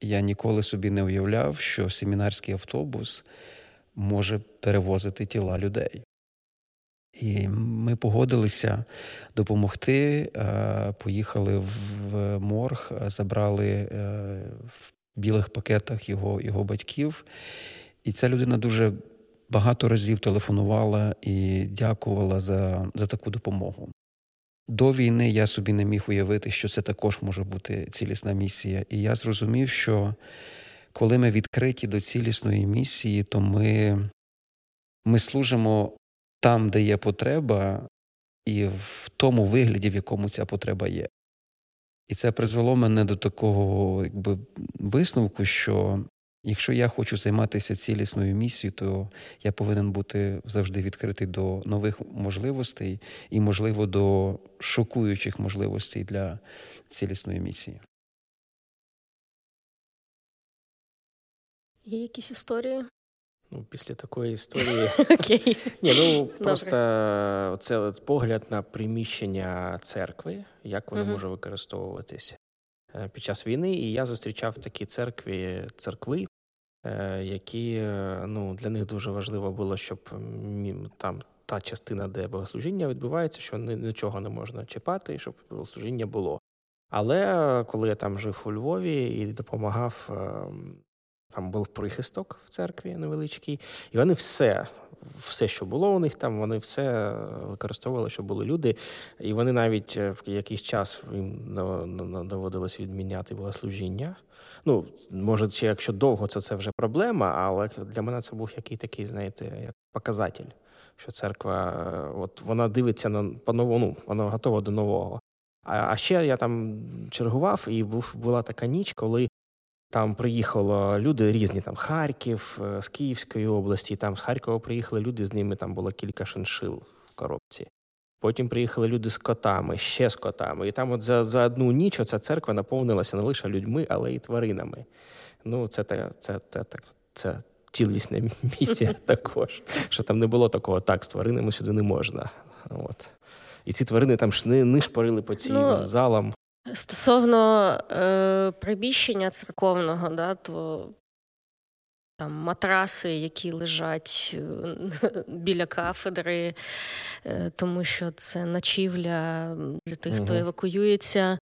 Я ніколи собі не уявляв, що семінарський автобус може перевозити тіла людей. І ми погодилися допомогти, поїхали в морг, забрали в білих пакетах його батьків. І ця людина дуже багато разів телефонувала і дякувала за таку допомогу. До війни я собі не міг уявити, що це також може бути цілісна місія. І я зрозумів, що коли ми відкриті до цілісної місії, то ми служимо там, де є потреба, і в тому вигляді, в якому ця потреба є. І це призвело мене до такого висновку, що якщо я хочу займатися цілісною місією, то я повинен бути завжди відкритий до нових можливостей і, можливо, до шокуючих можливостей для цілісної місії. Є якісь історії? Після такої історії... Okay. Просто це погляд на приміщення церкви, як воно може використовуватись під час війни. І я зустрічав такі церкви, які, для них дуже важливо було, щоб там та частина, де богослужіння відбувається, що нічого не можна чіпати, щоб богослужіння було. Але коли я там жив у Львові і допомагав... Там був прихисток в церкві невеличкий, і вони все, що було у них там, вони все використовували, що були люди. І вони навіть в якийсь час їм доводилось відміняти богослужіння. Може, ще якщо довго, це вже проблема, але для мене це був якийсь такий, як показатель, що церква, вона дивиться по-новому, вона готова до нового. А ще я там чергував, і була така ніч, коли Там приїхало люди різні, там Харків, з Київської області, там з Харкова приїхали люди, з ними там було кілька шиншил в коробці. Потім приїхали люди з котами, ще з котами. І там от за одну ніч оця церква наповнилася не лише людьми, але й тваринами. Ну, це цілісна місія також, що там не було такого, так, з тваринами сюди не можна. От. І ці тварини там нишпорили по цим залам. Стосовно приміщення церковного, да, то там матраси, які лежать біля кафедри, тому що це ночівля для тих, хто евакуюється.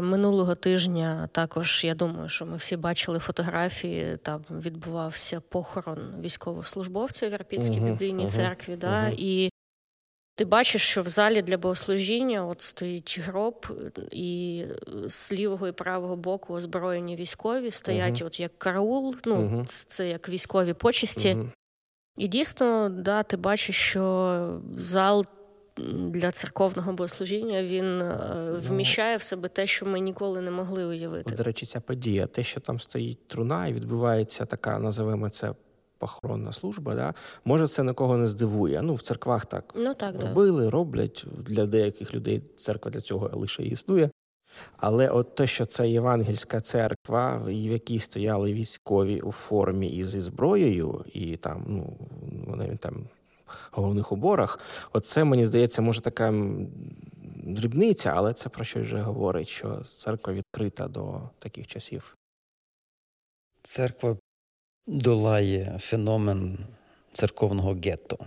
Минулого тижня також, я думаю, що ми всі бачили фотографії, там відбувався похорон військовослужбовця в Ірпінській біблійній церкві, да, і ти бачиш, що в залі для богослужіння от стоїть гроб, і з лівого і правого боку озброєні військові стоять от як караул, ну, це як військові почесті. І дійсно, да, ти бачиш, що зал для церковного богослужіння, він вміщає в себе те, що ми ніколи не могли уявити. От, до речі, ця подія, те, що там стоїть труна і відбувається така, називаємо це, похоронна служба, да? Може, це нікого не здивує. Ну, в церквах так, робили, роблять. Для деяких людей церква для цього лише існує. Але от те, що це євангельська церква, в якій стояли військові у формі і зі зброєю, і там, ну, вони там в головних уборах, оце, мені здається, може така дрібниця, але це про щось вже говорить, що церква відкрита до таких часів. Церква долає феномен церковного гетто.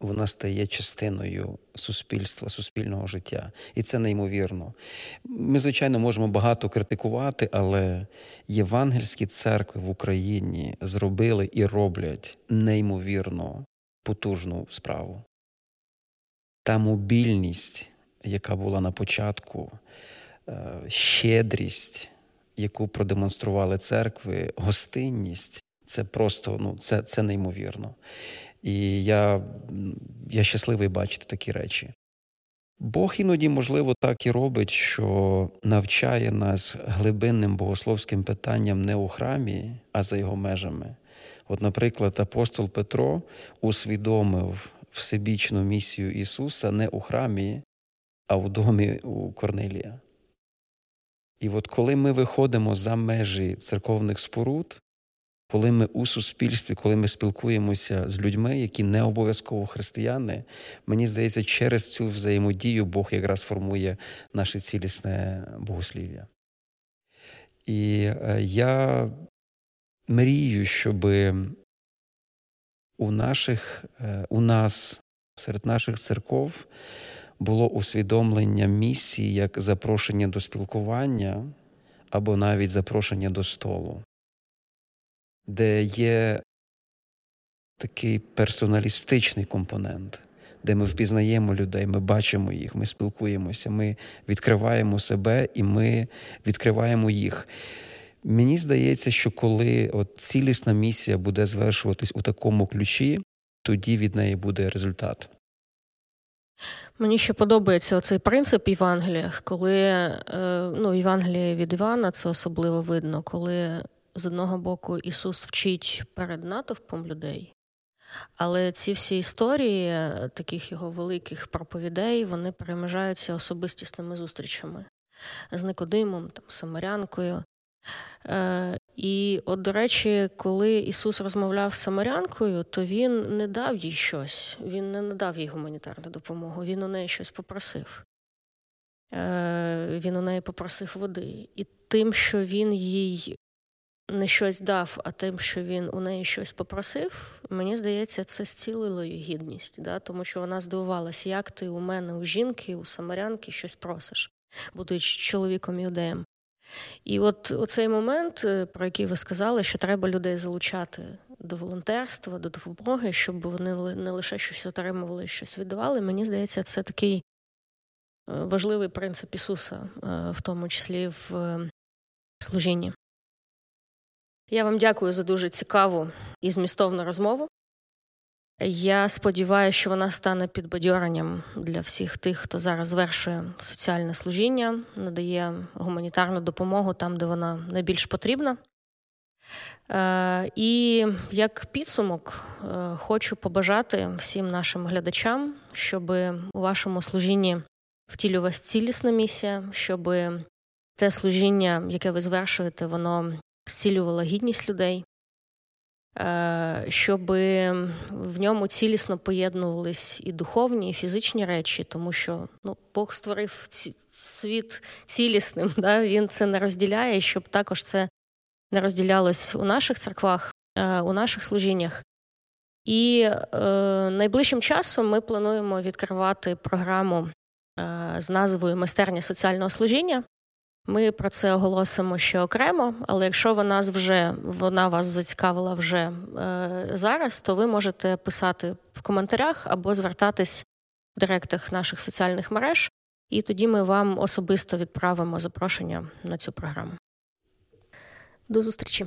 Вона стає частиною суспільства, суспільного життя. І це неймовірно. Ми, звичайно, можемо багато критикувати, але євангельські церкви в Україні зробили і роблять неймовірно потужну справу. Та мобільність, яка була на початку, щедрість, яку продемонстрували церкви, гостинність, це просто, ну, це неймовірно. І я щасливий бачити такі речі. Бог іноді, можливо, так і робить, що навчає нас глибинним богословським питанням не у храмі, а за його межами. От, наприклад, апостол Петро усвідомив всебічну місію Ісуса не у храмі, а у домі у Корнилія. І от коли ми виходимо за межі церковних споруд, коли ми у суспільстві, коли ми спілкуємося з людьми, які не обов'язково християни, мені здається, через цю взаємодію Бог якраз формує наше цілісне богослів'я. І я мрію, щоб у нас, серед наших церков, було усвідомлення місії як запрошення до спілкування або навіть запрошення до столу, де є такий персоналістичний компонент, де ми впізнаємо людей, ми бачимо їх, ми спілкуємося, ми відкриваємо себе і ми відкриваємо їх. Мені здається, що коли цілісна місія буде звершуватись у такому ключі, тоді від неї буде результат. Мені ще подобається оцей принцип в Євангеліях, коли, ну, Євангеліє від Івана, це особливо видно, коли з одного боку Ісус вчить перед натовпом людей, але ці всі історії таких його великих проповідей, вони перемежаються особистісними зустрічами з Никодимом, там, Самарянкою. І от, до речі, коли Ісус розмовляв з самарянкою, то Він не дав їй щось, Він не надав їй гуманітарну допомогу, Він у неї щось попросив. Він у неї попросив води. І тим, що Він їй не щось дав, а тим, що Він у неї щось попросив, мені здається, це зцілило її гідність, да? Тому що вона здивувалась, як ти у мене, у жінки, у самарянки щось просиш, будучи чоловіком іудеєм. І от оцей момент, про який ви сказали, що треба людей залучати до волонтерства, до допомоги, щоб вони не лише щось отримували, щось віддавали, мені здається, це такий важливий принцип Ісуса, в тому числі в служінні. Я вам дякую за дуже цікаву і змістовну розмову. Я сподіваюся, що вона стане підбадьоренням для всіх тих, хто зараз звершує соціальне служіння, надає гуманітарну допомогу там, де вона найбільш потрібна. І як підсумок хочу побажати всім нашим глядачам, щоб у вашому служінні втілювалася цілісна місія, щоб те служіння, яке ви звершуєте, воно зцілювало гідність людей, щоб в ньому цілісно поєднувались і духовні, і фізичні речі, тому що Бог створив світ цілісним, да? Він це не розділяє, щоб також це не розділялось у наших церквах, у наших служіннях. І найближчим часом ми плануємо відкривати програму з назвою «Майстерня соціального служіння». Ми про це оголосимо ще окремо, але якщо вона вас зацікавила вже зараз, то ви можете писати в коментарях або звертатись в директах наших соціальних мереж, і тоді ми вам особисто відправимо запрошення на цю програму. До зустрічі!